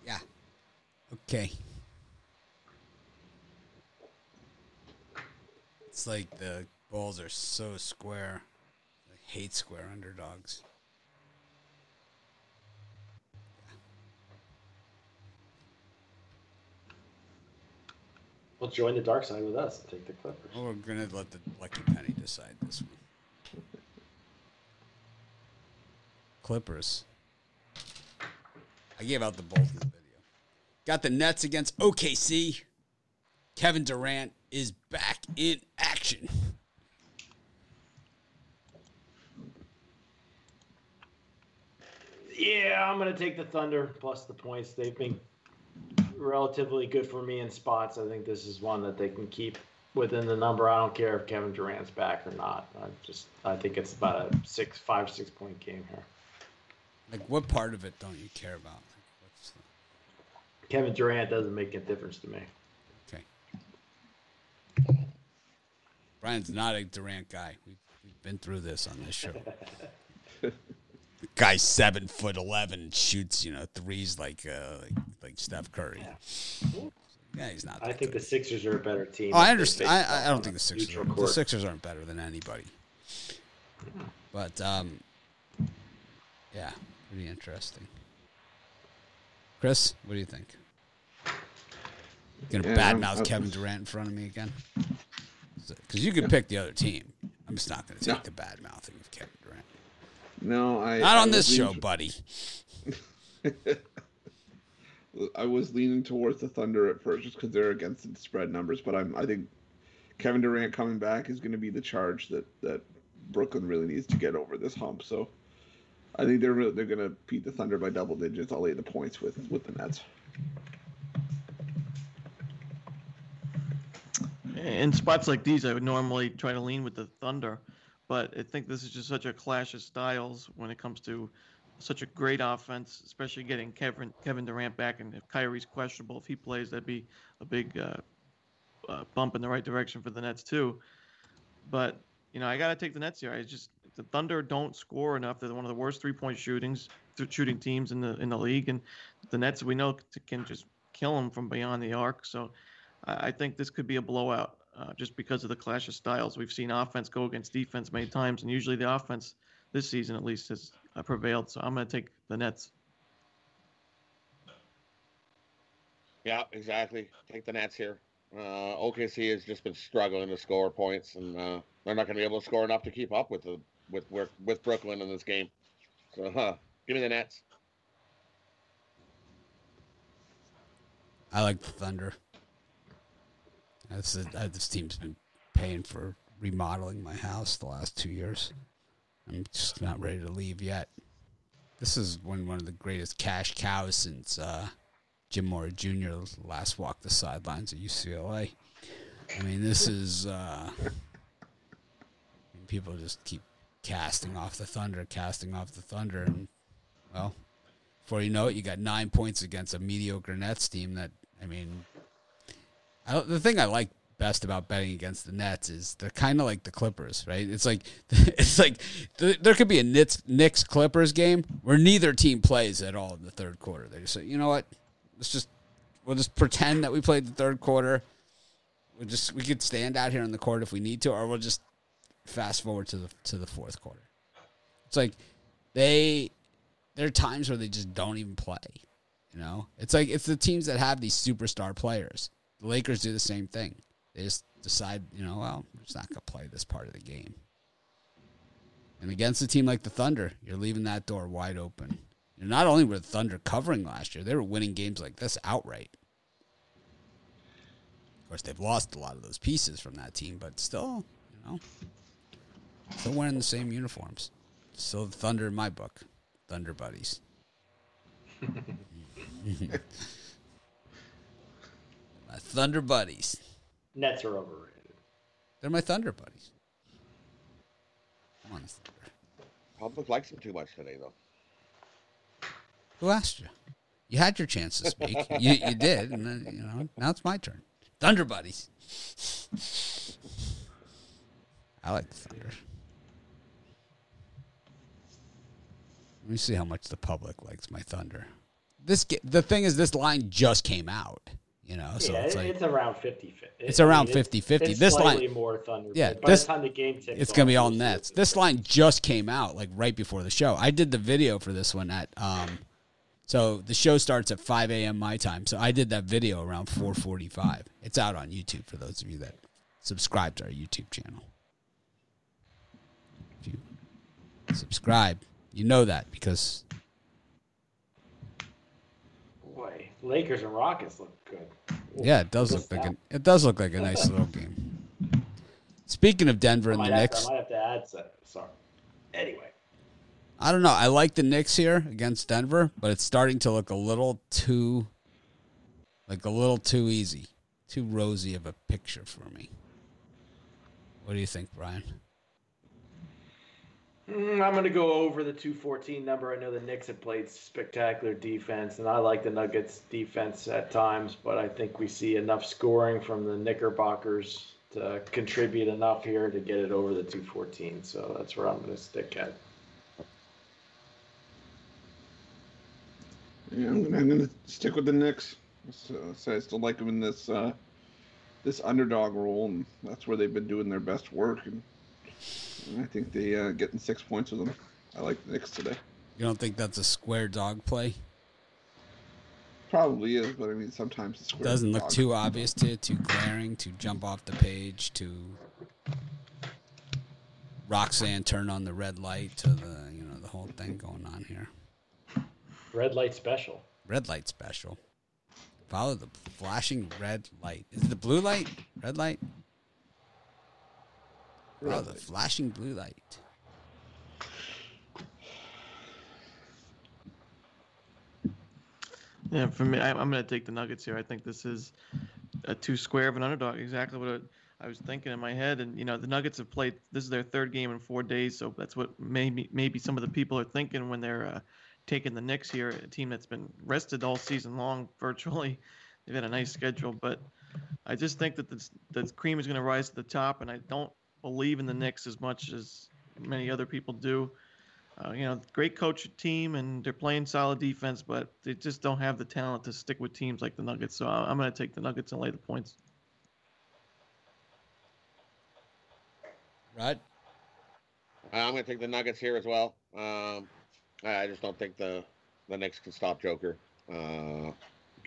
Yeah. Okay. It's like the Bulls are so square. I hate square underdogs. Well, join the dark side with us and take the Clippers. Well, we're going to let the lucky penny decide this one. Clippers. I gave out the Bulls in the video. Got the Nets against OKC. Kevin Durant is back in action. Yeah, I'm going to take the Thunder plus the points. They've been relatively good for me in spots. I think this is one that they can keep within the number. I don't care if Kevin Durant's back or not. I think it's about a 5-6 point game here. Like, what part of it don't you care about? Like, Kevin Durant doesn't make a difference to me. Okay. Brian's not a Durant guy. We've been through this on this show. The guy's 7'11", shoots, threes like Steph Curry. Yeah, he's not. I think the Sixers are a better team. Oh, I understand. I don't think the Sixers are. The Sixers aren't better than anybody. But yeah, pretty interesting. Chris, what do you think? You're gonna badmouth Kevin Durant in front of me again? Because you could pick the other team. I'm just not gonna take the badmouthing of Kevin Durant. No, not on this show, buddy. I was leaning towards the Thunder at first just because they're against the spread numbers, but I think Kevin Durant coming back is going to be the charge that Brooklyn really needs to get over this hump. So I think they're going to beat the Thunder by double digits. I'll lay the points with the Nets. In spots like these, I would normally try to lean with the Thunder. But I think this is just such a clash of styles when it comes to such a great offense, especially getting Kevin Durant back. And if Kyrie's questionable, if he plays, that'd be a big bump in the right direction for the Nets too. But, I got to take the Nets here. The Thunder don't score enough. They're one of the worst three-point shooting teams in the league. And the Nets, we know, can just kill them from beyond the arc. So I think this could be a blowout. Just because of the clash of styles. We've seen offense go against defense many times, and usually the offense this season at least has prevailed. So I'm going to take the Nets. Yeah, exactly. Take the Nets here. OKC has just been struggling to score points, and they're not going to be able to score enough to keep up with Brooklyn in this game. So give me the Nets. I like the Thunder. This team's been paying for remodeling my house the last 2 years. I'm just not ready to leave yet. This is one of the greatest cash cows since Jim Mora Jr. last walked the sidelines at UCLA. I mean, this is... people just keep casting off the Thunder. And, well, before you know it, you got 9 points against a mediocre Nets team that, the thing I like best about betting against the Nets is they're kind of like the Clippers, right? It's like there could be a Knicks Clippers game where neither team plays at all in the third quarter. They just say, you know what, we'll just pretend that we played the third quarter. We could stand out here on the court if we need to, or we'll just fast forward to the fourth quarter. It's like there are times where they just don't even play. You know, it's the teams that have these superstar players. The Lakers do the same thing. They just decide, you know, well, we're just not going to play this part of the game. And against a team like the Thunder, you're leaving that door wide open. And not only were the Thunder covering last year, they were winning games like this outright. Of course, they've lost a lot of those pieces from that team, but still, you know, still wearing the same uniforms. Still the Thunder in my book. Thunder buddies. My Thunder buddies. Nets are overrated. They're my Thunder buddies. Come on, Thunder. Public likes them too much today, though. Who asked you? You had your chance to speak. you did, and then, you know, now it's my turn. Thunder buddies. I like the Thunder. Let me see how much the public likes my Thunder. The thing is, this line just came out, you know, so yeah, it's around 50-50. It's around 50-50. This slightly line, more Thunder. Yeah, by the time the game tips, it's going to be all Nets. This line just came out, like, right before the show. I did the video for this one at, so the show starts at 5 a.m. my time, so I did that video around 4:45. It's out on YouTube for those of you that subscribe to our YouTube channel. If you subscribe, you know that because... Lakers and Rockets look good. Ooh, yeah, it does look like a nice little game. Speaking of Denver and the Knicks, I might have to add something. Sorry. Anyway, I don't know. I like the Knicks here against Denver, but it's starting to look a little too easy, too rosy of a picture for me. What do you think, Brian? I'm going to go over the 214 number. I know the Knicks have played spectacular defense, and I like the Nuggets' defense at times, but I think we see enough scoring from the Knickerbockers to contribute enough here to get it over the 214. So that's where I'm going to stick at. Yeah, I'm going to stick with the Knicks. So I still like them in this this underdog role, and that's where they've been doing their best work. And I think they're getting 6 points with them. I like the Knicks today. You don't think that's a square dog play? Probably is, but I mean, sometimes the square doesn't look too obvious to you, too glaring, too jump off the page, to Roxanne turn on the red light, to the, you know, the whole thing going on here. Red light special. Red light special. Follow the flashing red light. Is it the blue light? Red light? Wow, the flashing blue light. Yeah, for me, I'm going to take the Nuggets here. I think this is a too square of an underdog. Exactly what I was thinking in my head. And, you know, the Nuggets have played, this is their third game in 4 days, so that's what maybe some of the people are thinking when they're taking the Knicks here, a team that's been rested all season long virtually. They've had a nice schedule, but I just think that the cream is going to rise to the top, and I don't believe in the Knicks as much as many other people do. You know, great coach team, and they're playing solid defense, but they just don't have the talent to stick with teams like the Nuggets. So I'm going to take the Nuggets and lay the points. Rod? I'm going to take the Nuggets here as well. I just don't think the Knicks can stop Joker. Give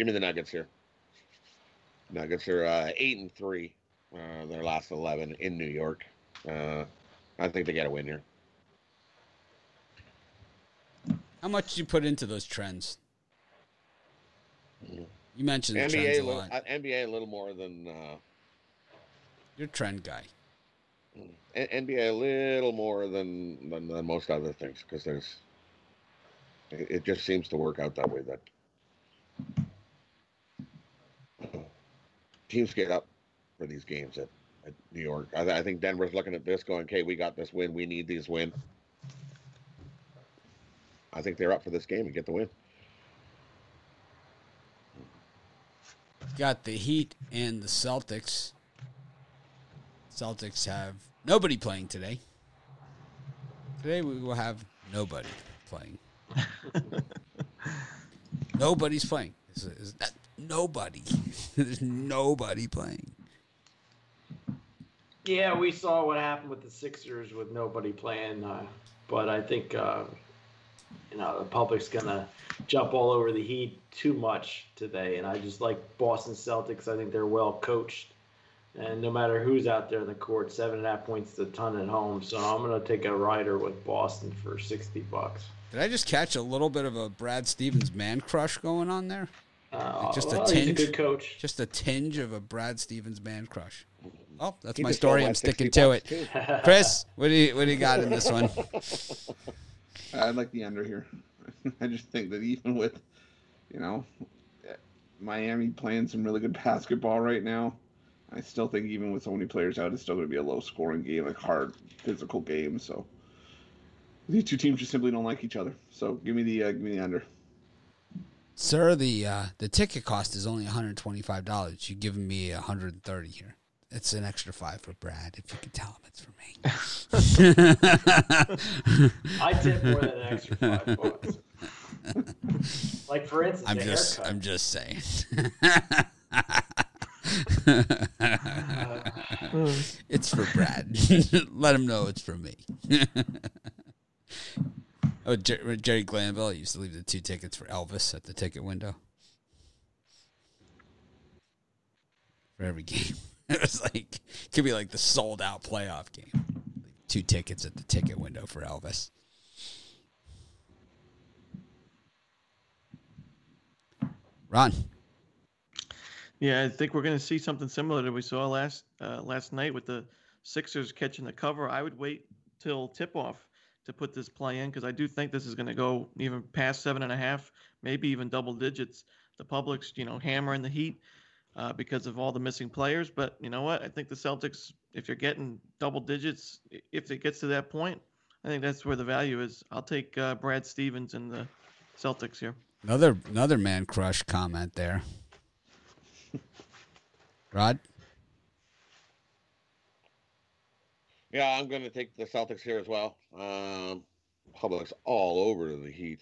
me the Nuggets here. Nuggets are 8-3. Their last 11 in New York. I think they got a win here. How much do you put into those trends? You mentioned the trends a lot. NBA a little more than... You're a trend guy. NBA a little more than most other things, because there's... It just seems to work out that way. That teams get up for these games at New York. I think Denver's looking at this going, okay, we got this win. We need these win. I think they're up for this game and get the win. Got the Heat and the Celtics. Celtics have nobody playing today. Today we will have nobody playing. Nobody's playing. Nobody. There's nobody playing. Yeah, we saw what happened with the Sixers with nobody playing, but I think the public's gonna jump all over the Heat too much today. And I just like Boston Celtics. I think they're well coached, and no matter who's out there in the court, 7.5 points a ton at home. So I'm gonna take a rider with Boston for $60. Did I just catch a little bit of a Brad Stevens man crush going on there? A tinge. He's a good coach. Just a tinge of a Brad Stevens man crush. Oh, that's my story. I'm sticking to it. Too. Chris, what do you got in this one? I like the under here. I just think that even with, Miami playing some really good basketball right now, I still think even with so many players out, it's still going to be a low-scoring game, like hard physical game. So these two teams just simply don't like each other. So give me the under. Sir, the ticket cost is only $125. You're giving me $130 here. It's an extra $5 for Brad. If you can tell him it's for me. I tip more than an extra $5. Like for instance, I'm just saying. It's for Brad. Let him know it's for me. Oh, Jerry Glanville used to leave the 2 tickets for Elvis at the ticket window for every game. It was like, it could be like the sold out playoff game. Like 2 tickets at the ticket window for Elvis. Ron. Yeah, I think we're going to see something similar that we saw last night with the Sixers catching the cover. I would wait till tip off to put this play in because I do think this is going to go even past 7.5, maybe even double digits. The public's, hammering the Heat. Because of all the missing players. But you know what? I think the Celtics, if you're getting double digits, if it gets to that point, I think that's where the value is. I'll take Brad Stevens and the Celtics here. Another man crush comment there. Rod? Yeah, I'm going to take the Celtics here as well. Public's all over the Heat.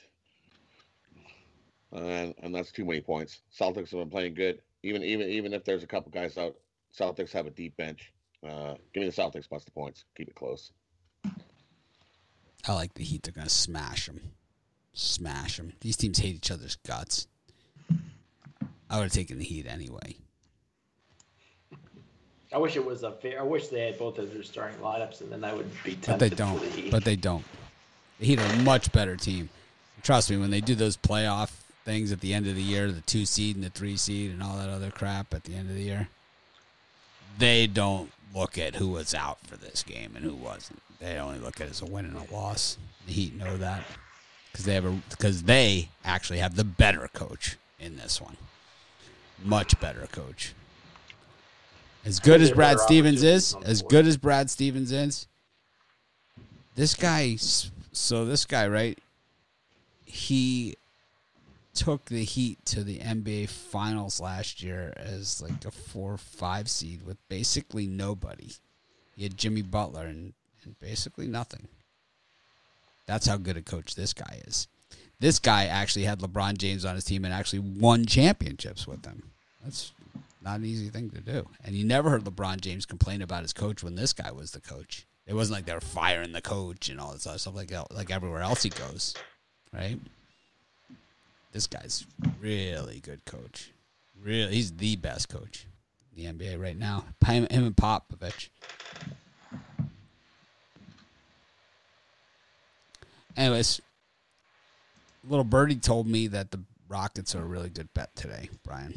And that's too many points. Celtics have been playing good. Even if there's a couple guys out, Celtics have a deep bench. Give me the Celtics plus the points. Keep it close. I like the Heat. They're going to smash them. These teams hate each other's guts. I would have taken the Heat anyway. I wish it was I wish they had both of their starting lineups, and then I would be tempted. But they don't. The Heat are a much better team. Trust me, when they do those playoff things at the end of the year, the 2 seed and the 3 seed and all that other crap at the end of the year, they don't look at who was out for this game and who wasn't. They only look at it as a win and a loss. The Heat know that because they actually have the better coach in this one. Much better coach. As good as Brad Stevens is, this guy, right, he took the Heat to the NBA Finals last year as like a 4 or 5 seed with basically nobody. He had Jimmy Butler and basically nothing. That's how good a coach this guy is. This guy actually had LeBron James on his team and actually won championships with him. That's not an easy thing to do. And you never heard LeBron James complain about his coach when this guy was the coach. It wasn't like they were firing the coach and all this other stuff like that, like everywhere else he goes, right? This guy's really good coach. Really, he's the best coach in the NBA right now. Him and Popovich. Anyways, little birdie told me that the Rockets are a really good bet today, Brian.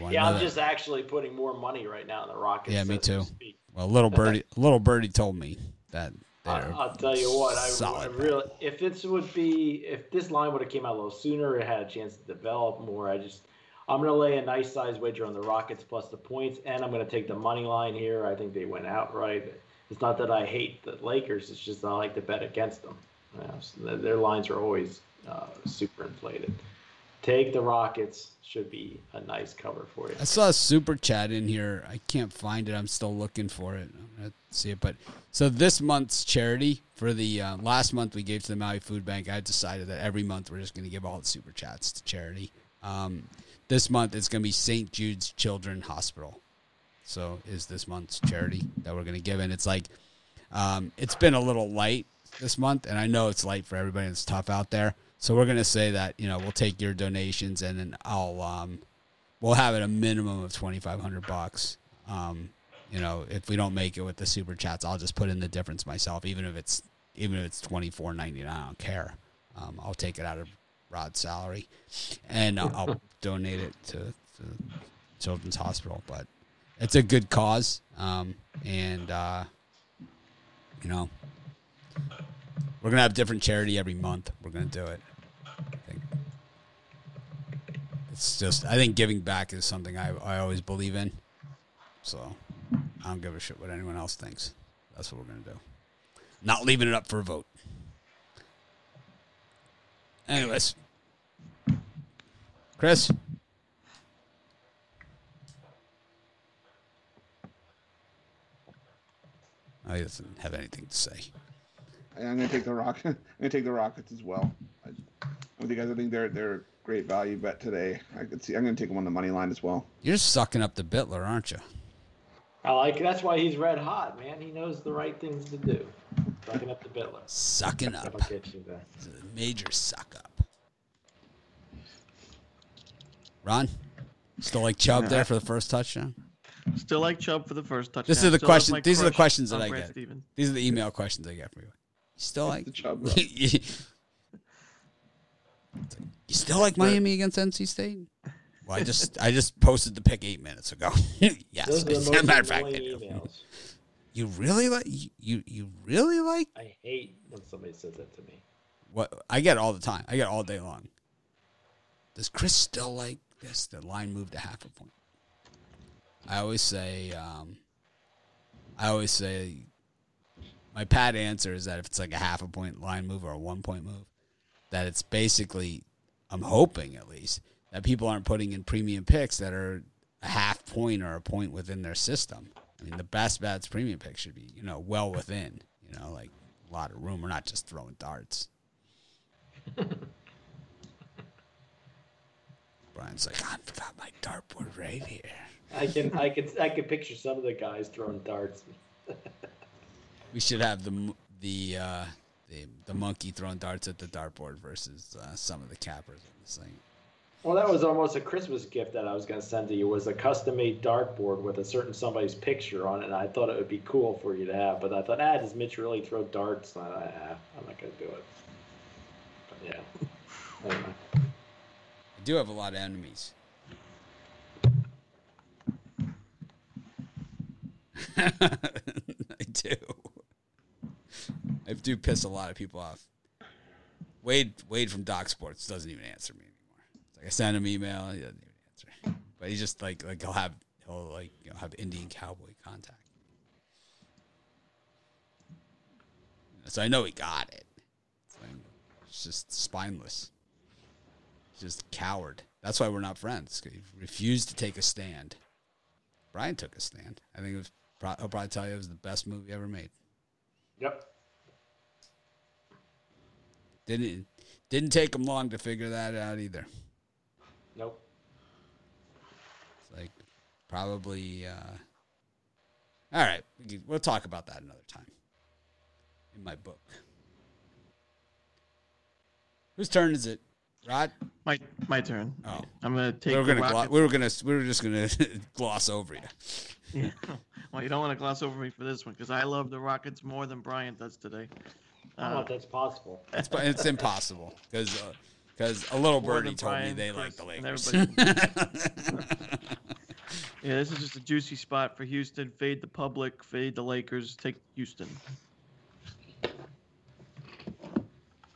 Just actually putting more money right now on the Rockets. Yeah, me too. Well, little birdie told me that. I'll tell you what, if this line would have came out a little sooner, it had a chance to develop more. I'm going to lay a nice size wager on the Rockets plus the points, and I'm going to take the money line here. I think they went outright. It's not that I hate the Lakers; it's just I like to bet against them. You know, so their lines are always super inflated. take the Rockets. Should be a nice cover for you. I saw a super chat in here. I can't find it. I'm still looking for it. I'm going to see it. But so this month's charity for the last month we gave to the Maui Food Bank, I decided that every month we're just going to give all the super chats to charity. This month it's going to be St. Jude's Children's Hospital. So is this month's charity that we're going to give. And it's like, it's been a little light this month, and I know it's light for everybody. And it's tough out there. So we're going to say that, you know, we'll take your donations, and then I'll, we'll have it a minimum of $2,500. You know, if we don't make it with the super chats, I'll just put in the difference myself. Even if it's $24.99, I don't care. I'll take it out of Rod's salary, and I'll donate it to Children's Hospital. But it's a good cause, and you know, we're going to have different charity every month. We're going to do it. I think giving back is something I always believe in. So I don't give a shit what anyone else thinks. That's what we're going to do. Not leaving it up for a vote. Anyways. Chris? Oh, he doesn't have anything to say. I'm going to take the Rockets. I'm going to take the Rockets as well. I think they're a great value bet today. I could see. I'm going to take them on the money line as well. You're sucking up the Bitler, aren't you? I like it. That's why he's red hot, man. He knows the right things to do. Sucking up the Bitler. Sucking up. It's a major suck up. Ron, still like Chubb there for the first touchdown. Still like Chubb for the first touchdown. This is the question. These are the questions that I get. Steven. These are the email questions I get from you. You still like Miami against NC State? Well, I just posted the pick 8 minutes ago. Yes, as a matter of fact, I do. You really like? I hate when somebody says that to me. What I get all the time. I get all day long. Does Chris still like this? The line moved a half a point. I always say. My pat answer is that if it's like a half a point line move or a 1 point move, that it's basically, I'm hoping at least, that people aren't putting in premium picks that are a half point or a point within their system. I mean, the best bets premium pick should be, you know, well within, you know, like a lot of room. We're not just throwing darts. Brian's like, I've got my dartboard right here. I can picture some of the guys throwing darts. We should have the monkey throwing darts at the dartboard versus some of the cappers on this thing. Well, that was almost a Christmas gift that I was going to send to you. Was a custom made dartboard with a certain somebody's picture on it, and I thought it would be cool for you to have. But I thought, does Mitch really throw darts? I'm not going to do it. But yeah, anyway. I do have a lot of enemies. I do. I do piss a lot of people off. Wade from Doc Sports doesn't even answer me anymore. It's like I sent him email, he doesn't even answer. But he's just like he'll have Indian cowboy contact. So I know he got it. It's just spineless. It's just coward. That's why we're not friends. He refused to take a stand. Brian took a stand. I think I'll probably tell you it was the best movie ever made. Yep. Didn't take him long to figure that out either. Nope. It's like probably. All right, we'll talk about that another time. In my book. Whose turn is it? Rod? My turn. Oh, I'm gonna take. We were just gonna gloss over you. Yeah. Well, you don't want to gloss over me for this one because I love the Rockets more than Bryant does today. I don't know if that's possible. It's impossible because a little birdie told Brian, me they Chris, like the Lakers. Yeah, this is just a juicy spot for Houston. Fade the public, fade the Lakers, take Houston.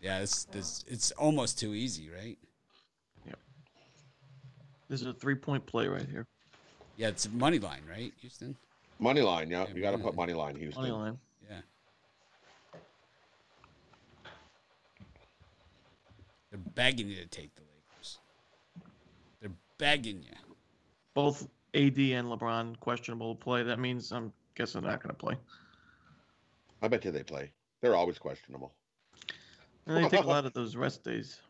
Yeah, it's almost too easy, right? Yeah. This is a 3-point play right here. Yeah, it's money line, right, Houston? Money line, yeah. You got to put money line, Houston. Money line, yeah. They're begging you to take the Lakers. begging you. Both AD and LeBron questionable to play. That means I'm guessing they're not going to play. I bet you they play. They're always questionable. And they take a lot of those rest days.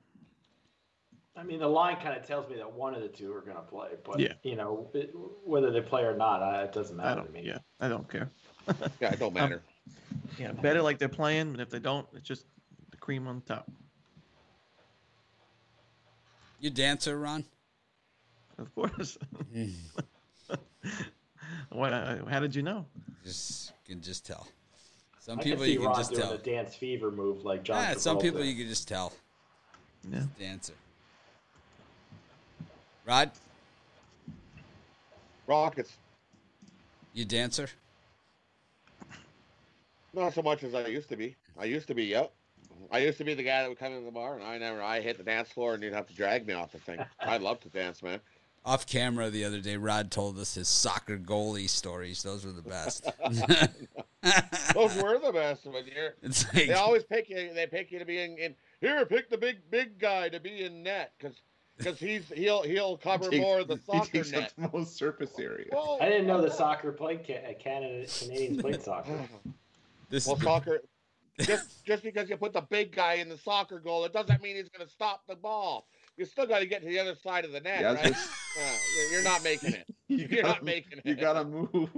I mean, the line kind of tells me that one of the two are going to play, but you know, whether they play or not, it doesn't matter to me. Yeah, I don't care. Yeah, it don't matter. Yeah, better like they're playing, but if they don't, it's just the cream on top. You dancer, Ron? Of course. What? How did you know? You can just tell. Some people you can just tell. The dance fever move like John. Yeah, some people you can just tell. Yeah, dancer. Rod? Rockets. You dancer? Not so much as I used to be. Yep. I used to be the guy that would come into the bar, and I hit the dance floor, and you'd have to drag me off the thing. I love to dance, man. Off camera the other day, Rod told us his soccer goalie stories. Those were the best. Those were the best of the year. They always pick you. They pick you to be in. Here, pick the big guy to be in net, because... Because he'll cover more of the soccer net. He takes up the most surface area. Whoa, I didn't know the soccer played Canadians played soccer. Soccer, just because you put the big guy in the soccer goal, it doesn't mean he's going to stop the ball. You still got to get to the other side of the net, right? You're not making it. You got to move.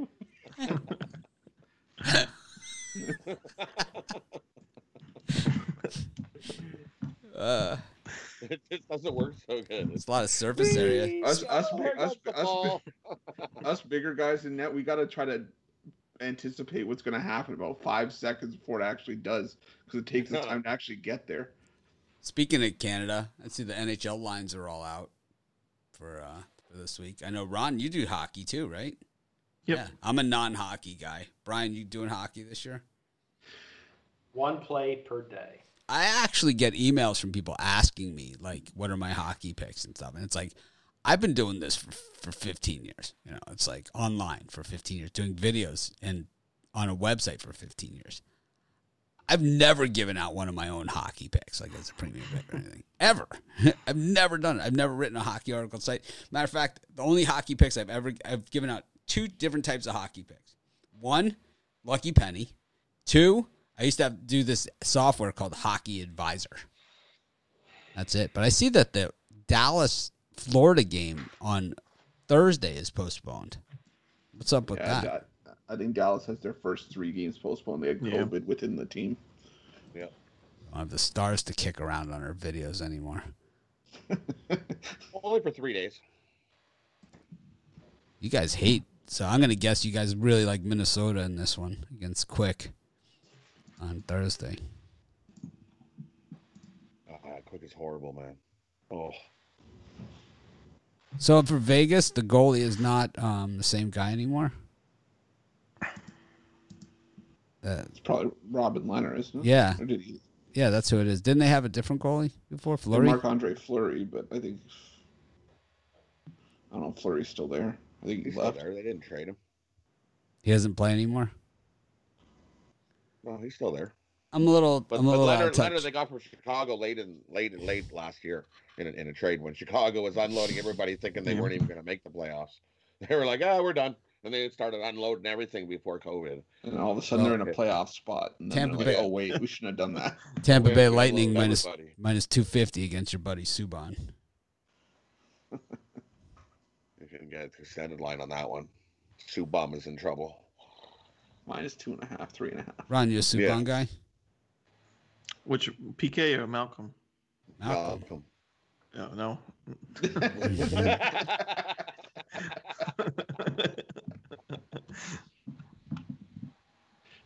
It just doesn't work so good. It's a lot of surface area. Us bigger guys in net, we got to try to anticipate what's going to happen about 5 seconds before it actually does, because it takes the time to actually get there. Speaking of Canada, I see the NHL lines are all out for this week. I know, Ron, you do hockey too, right? Yep. Yeah. I'm a non-hockey guy. Brian, you doing hockey this year? One play per day. I actually get emails from people asking me, like, what are my hockey picks and stuff. And it's like, I've been doing this for 15 years. You know, it's like online for 15 years, doing videos and on a website for 15 years. I've never given out one of my own hockey picks, like as a premium pick or anything, ever. I've never done it. I've never written a hockey article site. Matter of fact, the only hockey picks I've given out two different types of hockey picks. One, Lucky Penny. Two, I used to do this software called Hockey Advisor. That's it. But I see that the Dallas-Florida game on Thursday is postponed. What's up with that? I think Dallas has their first three games postponed. They had COVID within the team. Yeah. I don't have the stars to kick around on our videos anymore. Only for 3 days. You guys hate. So I'm going to guess you guys really like Minnesota in this one against Quick. On Thursday. Quick is horrible, man. Oh. So for Vegas, the goalie is not the same guy anymore? It's probably Robin Lehner, isn't it? Yeah. Or did he? Yeah, that's who it is. Didn't they have a different goalie before? Fleury? Marc-Andre Fleury, but I don't know if Fleury's still there. I think he's left. They didn't trade him. He doesn't play anymore? Well, he's still there. I'm a little out of touch. Leonard they got from Chicago late last year in a trade when Chicago was unloading everybody thinking they weren't even going to make the playoffs. They were like, we're done. And they started unloading everything before COVID. And all of a sudden they're in a playoff spot. And Tampa Bay. Like, wait, we shouldn't have done that. Tampa Bay Lightning minus 250 against your buddy Subban. You can get the extended line on that one. Subban is in trouble. Minus 2.5, 3.5. Ron, you a Subban guy? Which, PK or Malcolm? Malcolm. Oh, no.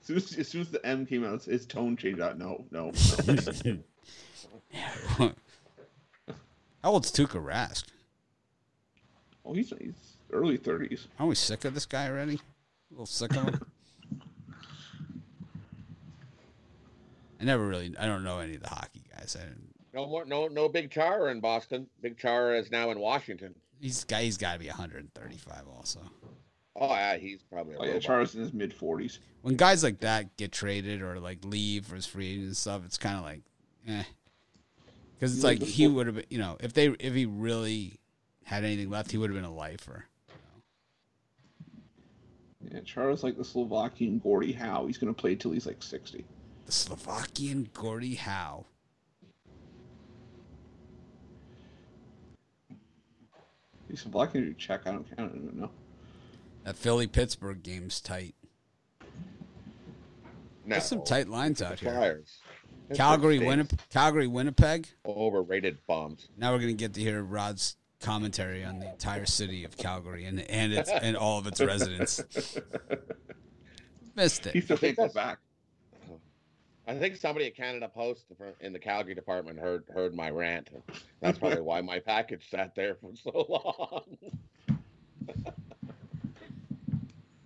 As soon as the M came out, his tone changed out. No. How old's Tuukka Rask? Oh, he's early 30s. Aren't we sick of this guy already? A little sick of him? I don't know any of the hockey guys. No Big Chara in Boston. Big Chara is now in Washington. He's got to be 135 also. Oh, yeah, he's probably a robot. Chara's in his mid-40s. When guys like that get traded or, like, leave for his free agent and stuff, it's kind of like, eh. Because it's like he would have been, you know, if he really had anything left, he would have been a lifer. You know. Yeah, Chara's like the Slovakian Gordie Howe. He's going to play till he's like 60. The Slovakian Gordie Howe. He's Slovakian or Czech? I don't know. That Philly-Pittsburgh game's tight. No, there's some tight lines out here. Calgary, Winnipeg. Overrated bombs. Now we're going to get to hear Rod's commentary on the entire city of Calgary and all of its residents. Missed it. I think somebody at Canada Post in the Calgary department heard my rant. That's probably why my package sat there for so long.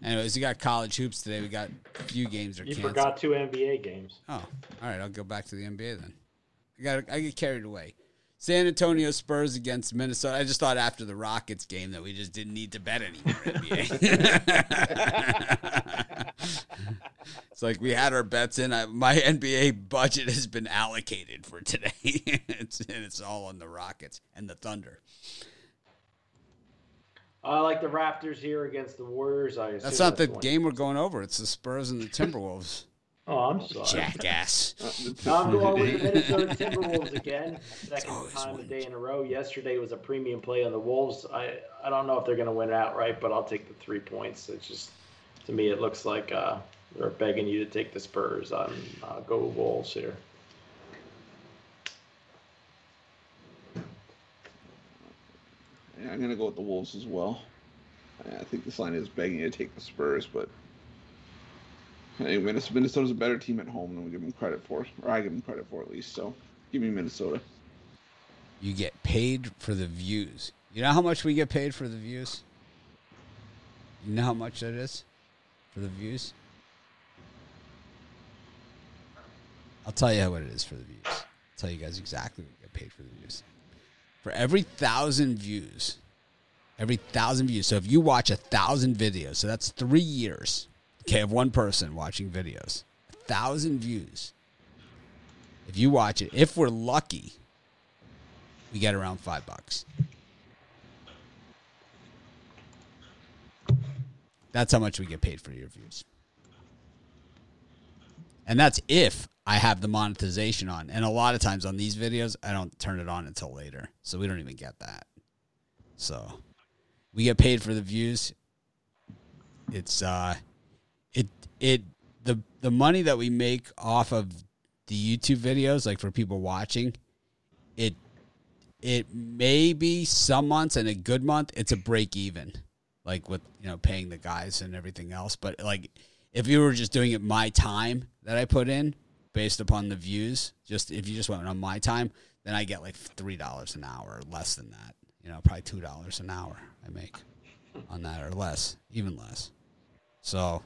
Anyways, we got college hoops today. We got a few games canceled. You forgot two NBA games. Oh, all right. I'll go back to the NBA then. I get carried away. San Antonio Spurs against Minnesota. I just thought after the Rockets game that we just didn't need to bet anymore NBA. It's like we had our bets in. My NBA budget has been allocated for today, and it's all on the Rockets and the Thunder. I like the Raptors here against the Warriors. That's not the game we're going over. It's the Spurs and the Timberwolves. Oh, I'm sorry. Jackass. I'm going with the Minnesota Timberwolves again. Second time a day in a row. Yesterday was a premium play on the Wolves. I don't know if they're going to win outright, but I'll take the 3 points. It's just, to me, it looks like they're begging you to take the Spurs. I'll go with Wolves here. Yeah, I'm going to go with the Wolves as well. I think this line is begging you to take the Spurs, but hey, Minnesota's a better team at home than we give them credit for, or I give them credit for at least, so give me Minnesota. You get paid for the views. You know how much we get paid for the views? You know how much that is for the views? I'll tell you what it is for the views. I'll tell you guys exactly what we get paid for the views. For every thousand views. So if you watch 1,000 videos, so that's 3 years, okay, of one person watching videos, 1,000 views. If you watch it, if we're lucky, we get around $5. That's how much we get paid for your views. And that's if I have the monetization on. And a lot of times on these videos, I don't turn it on until later. So we don't even get that. So we get paid for the views. It's the money that we make off of the YouTube videos, like for people watching, it may be some months, and a good month, it's a break even. Like with, paying the guys and everything else. But like if you were just doing it my time that I put in based upon the views, just if you just went on my time, then I get like $3 an hour or less than that. Probably $2 an hour I make on that or less, even less. So,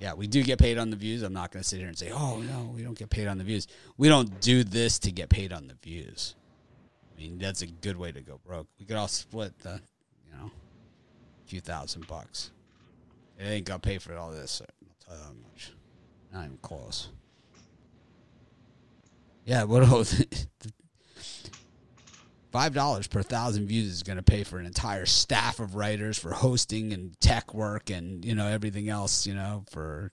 yeah, we do get paid on the views. I'm not going to sit here and say, oh, no, we don't get paid on the views. We don't do this to get paid on the views. I mean, that's a good way to go broke. We could all split the, a few $1,000. It ain't going to pay for all this. I'll tell you that much. Not even close. Yeah, $5 per 1,000 views is going to pay for an entire staff of writers for hosting and tech work and, everything else, for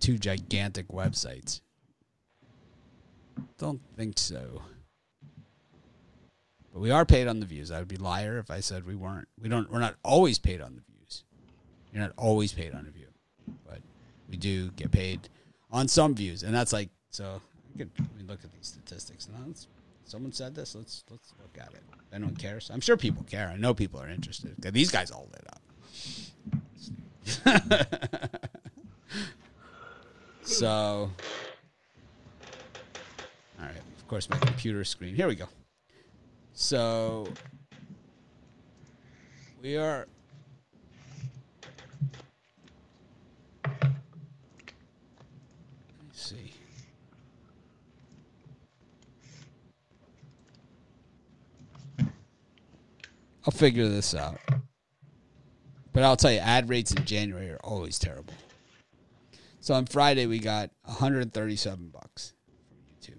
two gigantic websites. Don't think so. But we are paid on the views. I would be a liar if I said we weren't. We're not always paid on the views. You're not always paid on a view. But we do get paid on some views. And that's like, so we look at these statistics. Now someone said this. Let's look at it. Anyone cares? I'm sure people care. I know people are interested. These guys all lit up. So, all right. Of course, my computer screen. Here we go. So, we are... Let's see. I'll figure this out. But I'll tell you, ad rates in January are always terrible. So on Friday, we got $137 from YouTube.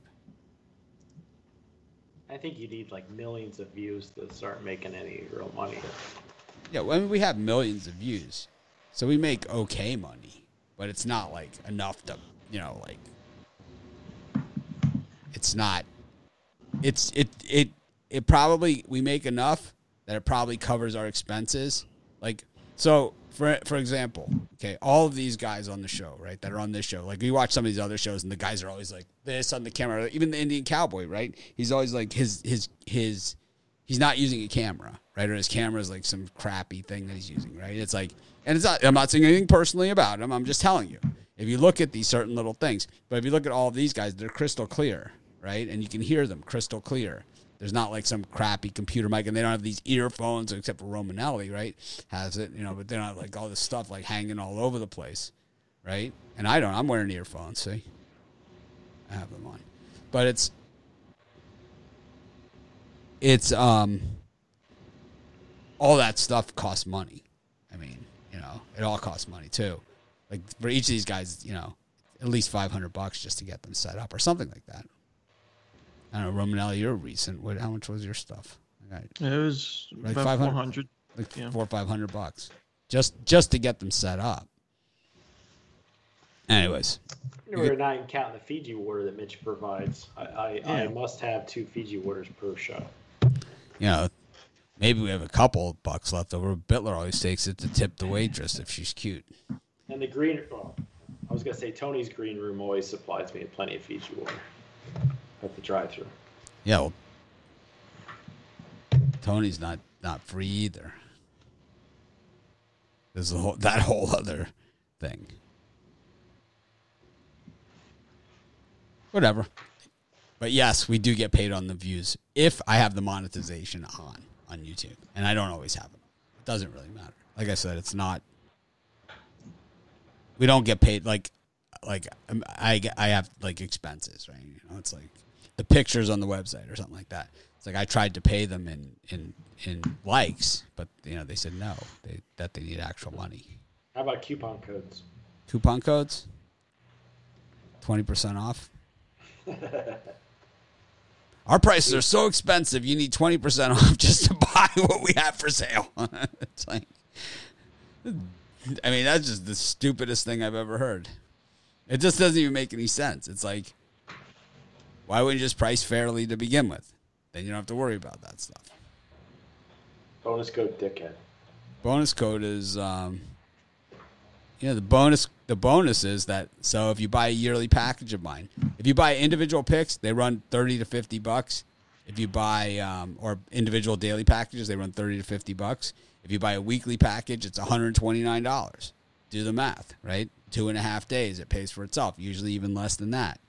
I think you need like millions of views to start making any real money. Yeah, well, I mean, we have millions of views, so we make okay money, but it's not like enough to, you know, like it's not. It probably we make enough that it probably covers our expenses. Like so, for example, okay, all of these guys on the show, right, that are on this show, like we watch some of these other shows, and the guys are always like this on the camera. Even the Indian Cowboy, right? He's always like his he's not using a camera, right? Or his camera is like some crappy thing that he's using, right? It's like, and it's not. I'm not saying anything personally about him. I'm just telling you. If you look at these certain little things, but if you look at all of these guys, they're crystal clear, right? And you can hear them crystal clear. There's not like some crappy computer mic, and they don't have these earphones except for Romanelli, right? Has it, you know? But they're not like all this stuff like hanging all over the place, right? And I don't. I'm wearing earphones. See, I have them on, but it's all that stuff costs money. I mean, you know, it all costs money too. Like for each of these guys, you know, at least $500 just to get them set up or something like that. I don't know, Romanelli, you're recent. What? How much was your stuff? Right. It was like about 400, like $400 or $500, just to get them set up. Anyways, we're not even counting the Fiji water that Mitch provides. I must have 2 Fiji waters per show. You know, maybe we have a couple of bucks left over. Bitler always takes it to tip the waitress if she's cute. And the green, well, I was gonna say Tony's green room always supplies me plenty of Fiji water at the drive-thru. Yeah, well, Tony's not free either. There's that whole other thing. Whatever. But yes, we do get paid on the views if I have the monetization on YouTube, and I don't always have it. It doesn't really matter. Like I said, it's not. We don't get paid like I have like expenses, right? You know, it's like the pictures on the website or something like that. It's like I tried to pay them in likes, but you know they said no. They need actual money. How about coupon codes? 20% off. Our prices are so expensive. You need 20% off just to buy what we have for sale. It's like, I mean, that's just the stupidest thing I've ever heard. It just doesn't even make any sense. It's like, why wouldn't you just price fairly to begin with? Then you don't have to worry about that stuff. Bonus code, dickhead. Bonus code is, you know, the bonus is that, so if you buy a yearly package of mine, if you buy individual picks, they run $30 to $50. If you buy, or individual daily packages, they run $30 to $50. If you buy a weekly package, it's $129. Do the math, right? 2.5 days, it pays for itself, usually even less than that.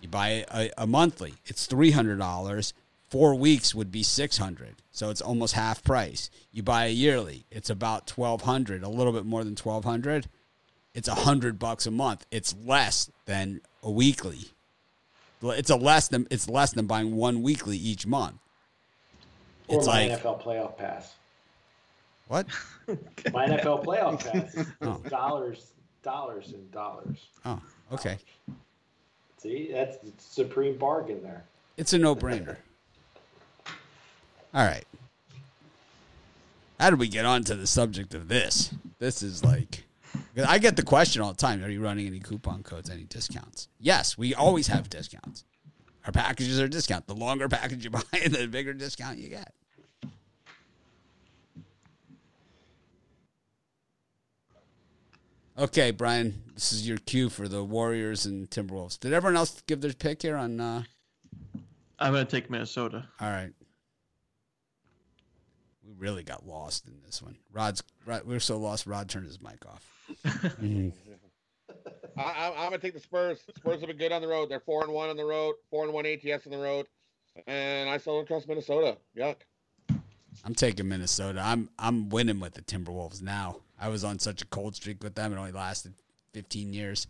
You buy a monthly, it's $300. 4 weeks would be $600, so it's almost half price. You buy a yearly, it's about $1,200, a little bit more than $1,200. It's $100 a month. It's less than a weekly. It's less than buying one weekly each month. Or it's my like NFL playoff pass. What? My NFL playoff pass. Oh. Dollars and dollars. Oh, okay. See, that's the supreme bargain there. It's a no-brainer. All right. How did we get on to the subject of this? This is like, I get the question all the time. Are you running any coupon codes, any discounts? Yes, we always have discounts. Our packages are discount. The longer package you buy, the bigger discount you get. Okay, Brian, this is your cue for the Warriors and Timberwolves. Did everyone else give their pick here on? I'm going to take Minnesota. All right. We really got lost in this one. We're so lost, Rod turned his mic off. Mm-hmm. I'm going to take the Spurs. Spurs have been good on the road. They're 4-1 on the road, 4-1 ATS on the road. And I still don't trust Minnesota. Yuck. I'm taking Minnesota. I'm winning with the Timberwolves now. I was on such a cold streak with them. It only lasted 15 years.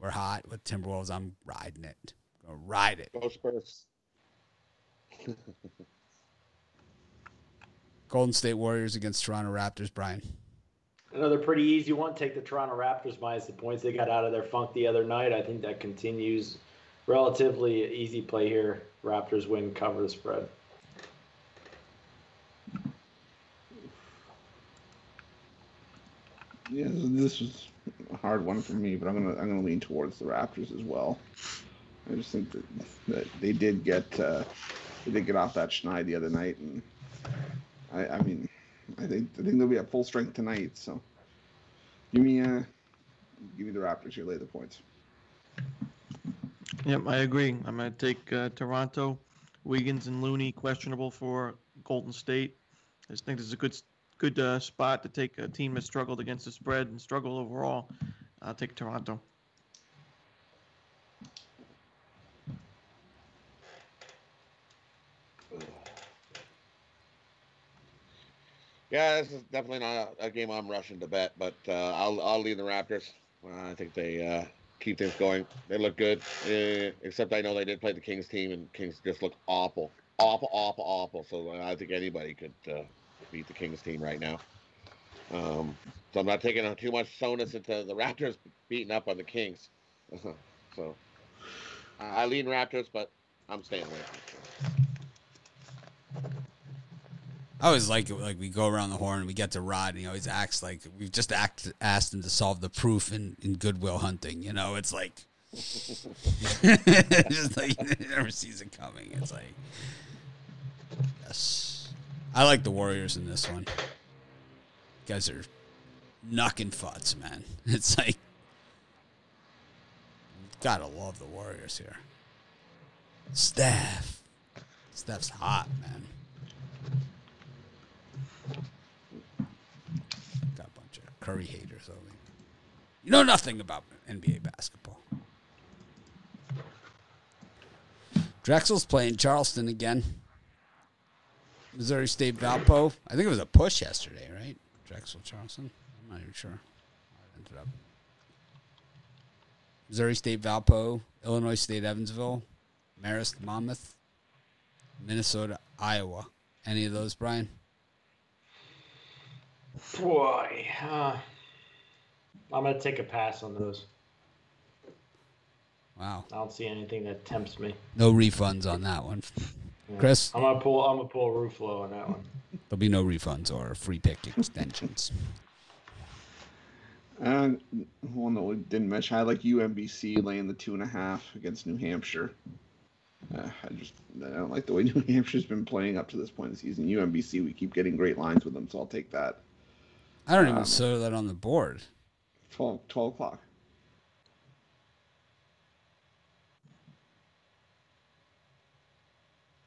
We're hot with Timberwolves. I'm riding it. Gonna ride it. Go Spurs. Golden State Warriors against Toronto Raptors, Brian. Another pretty easy one. Take the Toronto Raptors minus the points. They got out of their funk the other night. I think that continues relatively easy play here. Raptors win, cover the spread. Yeah, this was a hard one for me, but I'm gonna lean towards the Raptors as well. I just think that they did get off that schneid the other night, and I think they'll be at full strength tonight. So give me the Raptors here, lay the points. Yep, I agree. I'm gonna take Toronto. Wiggins and Looney questionable for Golden State. I just think this is a good spot to take a team that struggled against the spread and struggled overall. I'll take Toronto. Yeah, this is definitely not a game I'm rushing to bet, but I'll lead the Raptors. I think they keep things going. They look good, except I know they did play the Kings team, and Kings just look awful. So I think anybody could beat the Kings team right now. So I'm not taking on too much sonus into the Raptors beating up on the Kings. So I lean Raptors, but I'm staying away. I always like we go around the horn and we get to Rod, and he always acts like we've just asked him to solve the proof in Goodwill Hunting. You know, it's like, just like he never sees it coming. It's like, yes, I like the Warriors in this one. You guys are knocking futs, man. It's like, you've gotta love the Warriors here. Steph's hot, man. Got a bunch of Curry haters over here. You know nothing about NBA basketball. Drexel's playing Charleston again. Missouri State Valpo. I think it was a push yesterday, right? Drexel, Charleston. I'm not even sure how it ended up. Missouri State Valpo, Illinois State Evansville, Marist Monmouth, Minnesota, Iowa. Any of those, Brian? Boy, I'm going to take a pass on those. Wow. I don't see anything that tempts me. No refunds on that one. Yeah. Chris? I'm going to pull Ruffalo on that one. There'll be no refunds or free pick extensions. One that we didn't mention, I like UMBC laying the 2.5 against New Hampshire. I don't like the way New Hampshire's been playing up to this point in the season. UMBC, we keep getting great lines with them, so I'll take that. I don't even saw that on the board. 12 o'clock.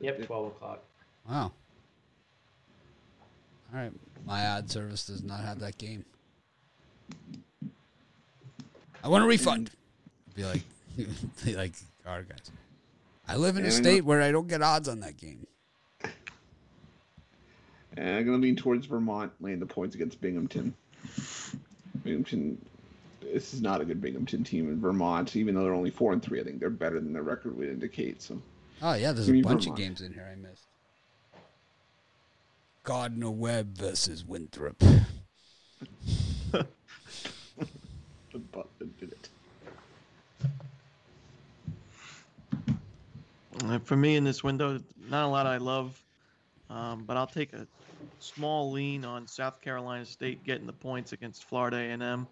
Yep, 12 o'clock. Wow. All right. My ad service does not have that game. I want a refund. Be like, our guys. I live in a state where I don't get odds on that game. And I'm going to lean towards Vermont, laying the points against Binghamton. This is not a good Binghamton team. In Vermont, even though they're only 4-3, I think they're better than their record would indicate. So. Oh, yeah, there's a bunch of games in here I missed. Gardner-Webb versus Winthrop. The Butler did it. For me in this window, not a lot I love. But I'll take a small lean on South Carolina State getting the points against Florida A&M.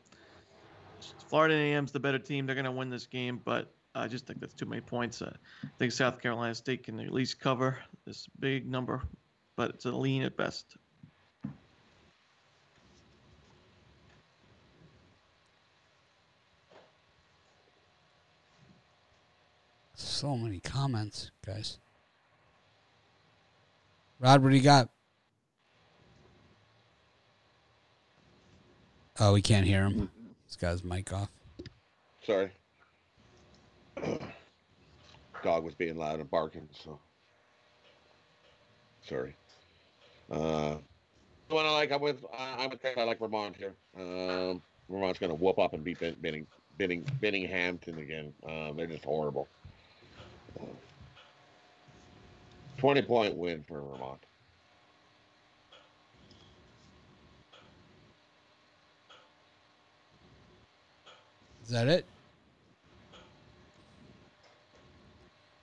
Florida A&M's the better team. They're going to win this game, but I just think that's too many points. I think South Carolina State can at least cover this big number, but it's a lean at best. So many comments, guys. Rod, what do you got? Oh, we can't hear him. This guy's mic off. Sorry. Dog was being loud and barking, so. Sorry. The one I like, I like Vermont here. Vermont's going to whoop up and beat Benninghamton again. They're just horrible. 20-point win for Vermont. Is that it?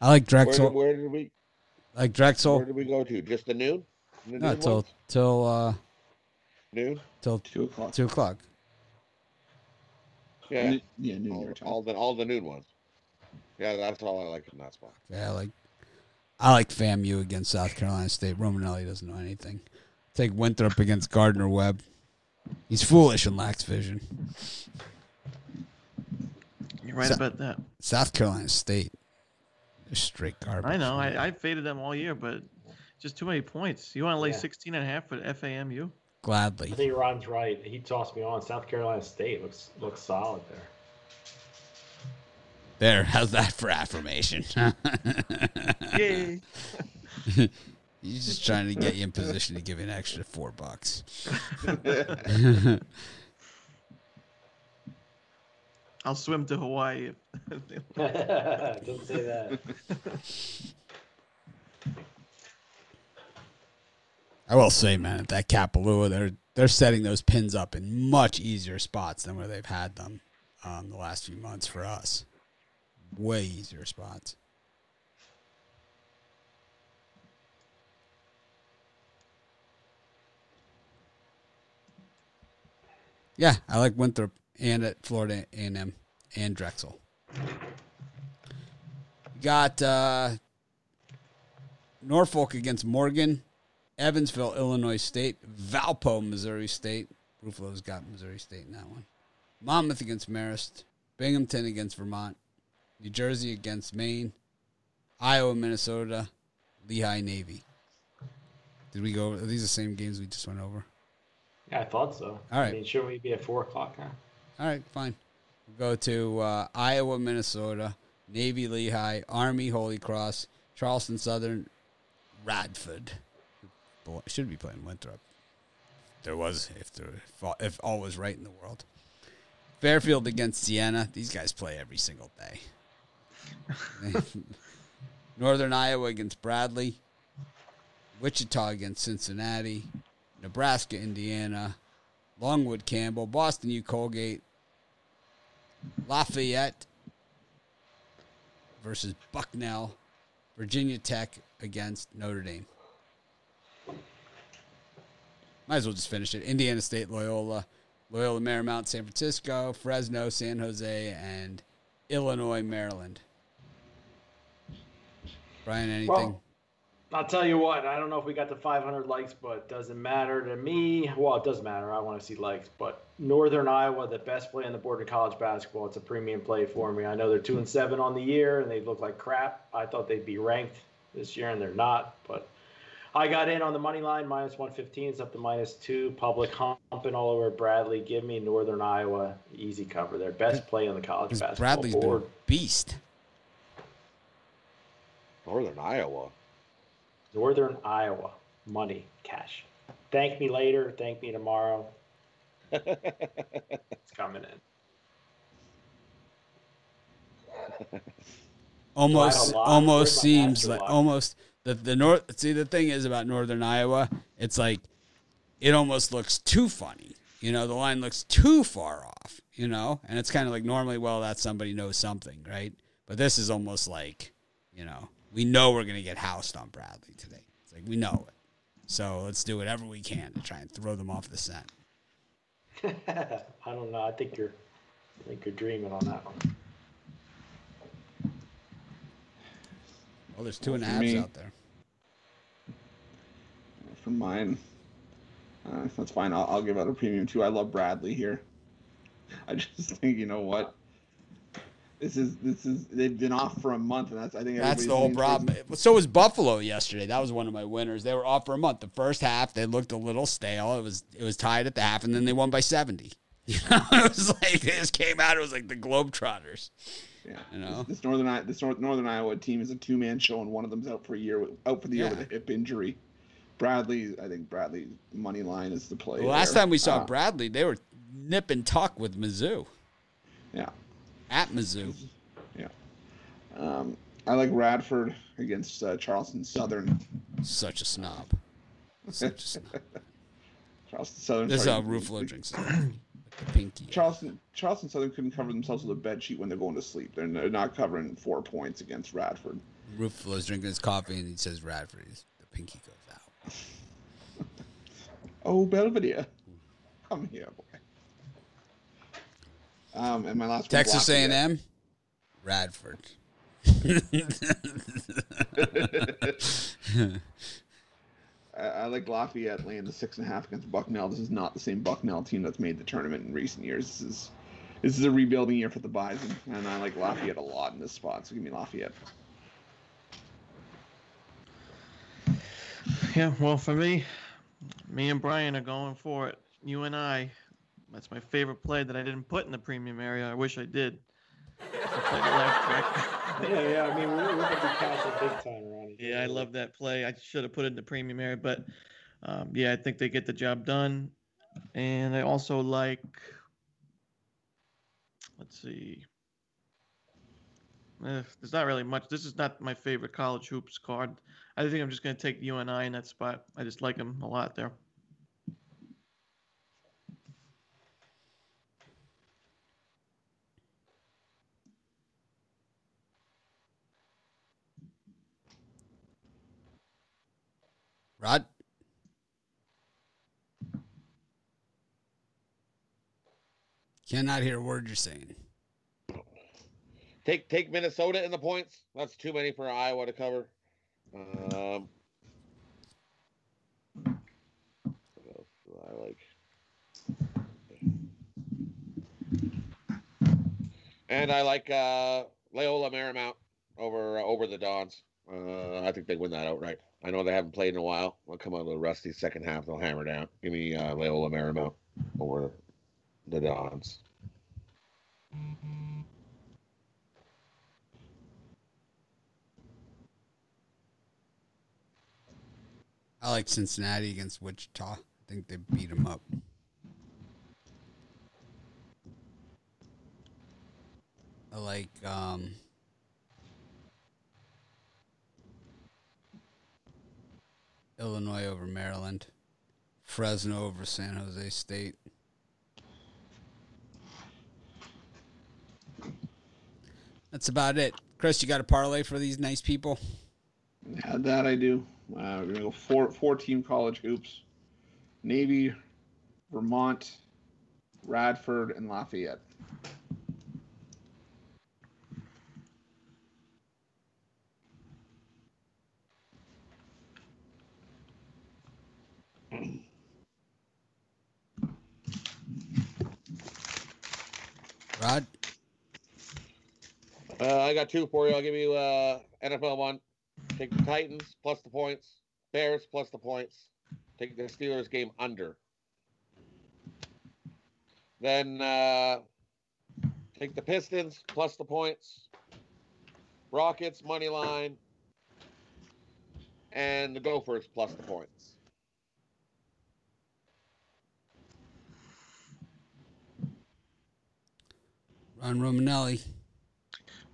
I like Drexel. Where did we? Like Drexel. Where did we go to? Just the noon? No, till noon. Till 2 o'clock. 2 o'clock. Yeah, yeah, noon all the noon ones. Yeah, that's all I like in that spot. Yeah, I like FAMU against South Carolina State. Romanelli doesn't know anything. Take Winthrop against Gardner Webb. He's foolish and lacks vision. You're right about that. South Carolina State. They're straight garbage. I know. I faded them all year, but just too many points. You want to lay 16.5 with FAMU? Gladly. I think Ron's right. He tossed me on. South Carolina State looks solid there. There, how's that for affirmation? Yay. He's just trying to get you in position to give you an extra $4. I'll swim to Hawaii. Don't say that. I will say, man, at that Kapalua, they're setting those pins up in much easier spots than where they've had them the last few months for us. Way easier spots. Yeah, I like Winthrop and at Florida A&M and Drexel. Got Norfolk against Morgan, Evansville, Illinois State, Valpo, Missouri State. Ruffalo's got Missouri State in that one. Monmouth against Marist, Binghamton against Vermont, New Jersey against Maine, Iowa, Minnesota, Lehigh, Navy. Did we go over? Are these the same games we just went over? Yeah, I thought so. All right. I mean, shouldn't we be at 4 o'clock now? All right, fine. We'll go to Iowa, Minnesota, Navy, Lehigh, Army, Holy Cross, Charleston Southern, Radford. Boy, should be playing Winthrop. If all was right in the world. Fairfield against Siena. These guys play every single day. Northern Iowa against Bradley, Wichita against Cincinnati, Nebraska, Indiana, Longwood, Campbell, Boston U, Colgate, Lafayette versus Bucknell, Virginia Tech against Notre Dame. Might as well just finish it. Indiana State, Loyola Marymount, San Francisco, Fresno, San Jose, and Illinois, Maryland. Brian, anything? Well, I'll tell you what, I don't know if we got the 500 likes, but it doesn't matter to me. Well, it does matter. I want to see likes. But Northern Iowa, the best play on the board of college basketball. It's a premium play for me. I know they're 2-7 on the year, and they look like crap. I thought they'd be ranked this year, and they're not. But I got in on the money line, -115. It's up to -2. Public humping all over Bradley. Give me Northern Iowa. Easy cover there. Best play on the college basketball Bradley's board. Been a beast. Northern Iowa. Money. Cash. Thank me later. Thank me tomorrow. It's coming in. Almost seems like almost. The north. See, the thing is about Northern Iowa, it's like it almost looks too funny. You know, the line looks too far off, you know? And it's kind of like normally, well, that's somebody knows something, right? But this is almost like, you know, we know we're going to get housed on Bradley today. It's like we know it. So let's do whatever we can to try and throw them off the scent. I don't know. I think you're dreaming on that one. Well, there's 2.5s out there. For mine, that's fine. I'll give out a premium too. I love Bradley here. I just think, you know what? This is. They've been off for a month, and that's the whole problem. So was Buffalo yesterday. That was one of my winners. They were off for a month. The first half, they looked a little stale. It was tied at the half, and then they won by 70. You know, it was like they just came out. It was like the Globetrotters. Yeah, you know? This Northern Iowa team is a two-man show, and one of them's out for the year with a hip injury. I think Bradley's money line is the play. Last time we saw Bradley, they were nip and tuck with Mizzou. Yeah, at Mizzou. Yeah, I like Radford against Charleston Southern. Such a snob. Charleston Southern. This is how Ruffalo drinks. Pinky. Charleston Southern couldn't cover themselves with a bed sheet when they're going to sleep. They're not covering 4 points against Radford. Ruffalo is drinking his coffee, and he says Radford. The pinky goes out. Oh, Belvedere. Come here, boy. And my last Texas A&M, today. Radford. I like Lafayette laying the 6.5 against Bucknell. This is not the same Bucknell team that's made the tournament in recent years. This is a rebuilding year for the Bison, and I like Lafayette a lot in this spot. So give me Lafayette. Yeah, well, for me and Brian are going for it. You and I. That's my favorite play that I didn't put in the premium area. I wish I did. Yeah, I mean, we're looking for cash at this time, Ronnie. Yeah, I love that play. I should have put it in the premium area, but yeah, I think they get the job done. And I also like, let's see. There's not really much. This is not my favorite college hoops card. I think I'm just going to take UNI in that spot. I just like him a lot there. Rod? Cannot hear a word you're saying. Take Minnesota in the points. That's too many for Iowa to cover. What else do I like? And I like Loyola Marymount over the Dons. I think they win that outright. I know they haven't played in a while. They'll come out a little rusty second half. They'll hammer down. Give me Loyola Marymount over the Dons. I like Cincinnati against Wichita. I think they beat them up. I like... Illinois over Maryland. Fresno over San Jose State. That's about it. Chris, you got a parlay for these nice people? Yeah, that I do. We're going to go four-team college hoops. Navy, Vermont, Radford, and Lafayette. Rod? I got two for you. I'll give you NFL one. Take the Titans plus the points. Bears plus the points. Take the Steelers game under. Then take the Pistons plus the points. Rockets money line. And the Gophers plus the points. Ron Romanelli.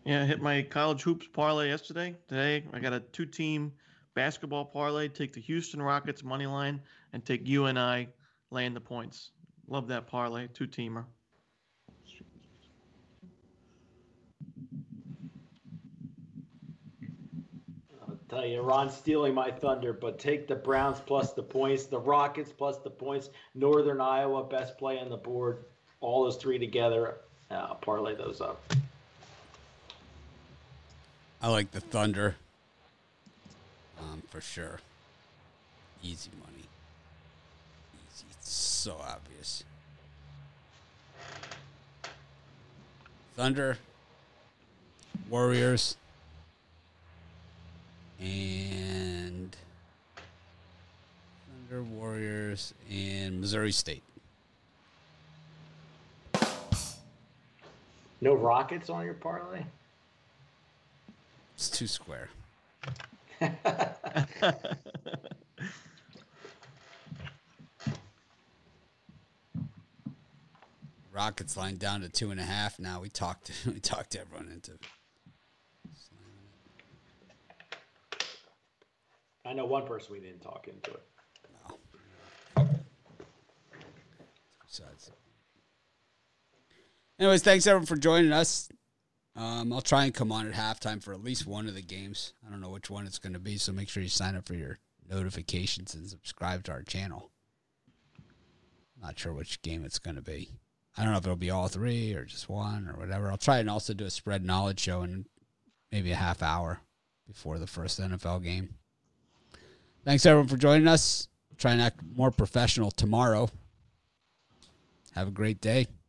Yeah, I hit my college hoops parlay yesterday. Today, I got a two-team basketball parlay. Take the Houston Rockets money line and take UNI laying the points. Love that parlay, two-teamer. I'll tell you, Ron's stealing my thunder, but take the Browns plus the points, the Rockets plus the points, Northern Iowa, best play on the board, all those three together. I'll parlay those up. I like the Thunder. For sure. Easy money. Easy. It's so obvious. Thunder, Warriors, and Missouri State. No Rockets on your parlay? It's too square. Rockets line down to 2.5 now. We talked everyone into it. I know one person we didn't talk into it. No. Besides. Anyways, thanks everyone for joining us. I'll try and come on at halftime for at least one of the games. I don't know which one it's going to be, so make sure you sign up for your notifications and subscribe to our channel. Not sure which game it's going to be. I don't know if it'll be all three or just one or whatever. I'll try and also do a spread knowledge show in maybe a half hour before the first NFL game. Thanks, everyone, for joining us. Try and act more professional tomorrow. Have a great day.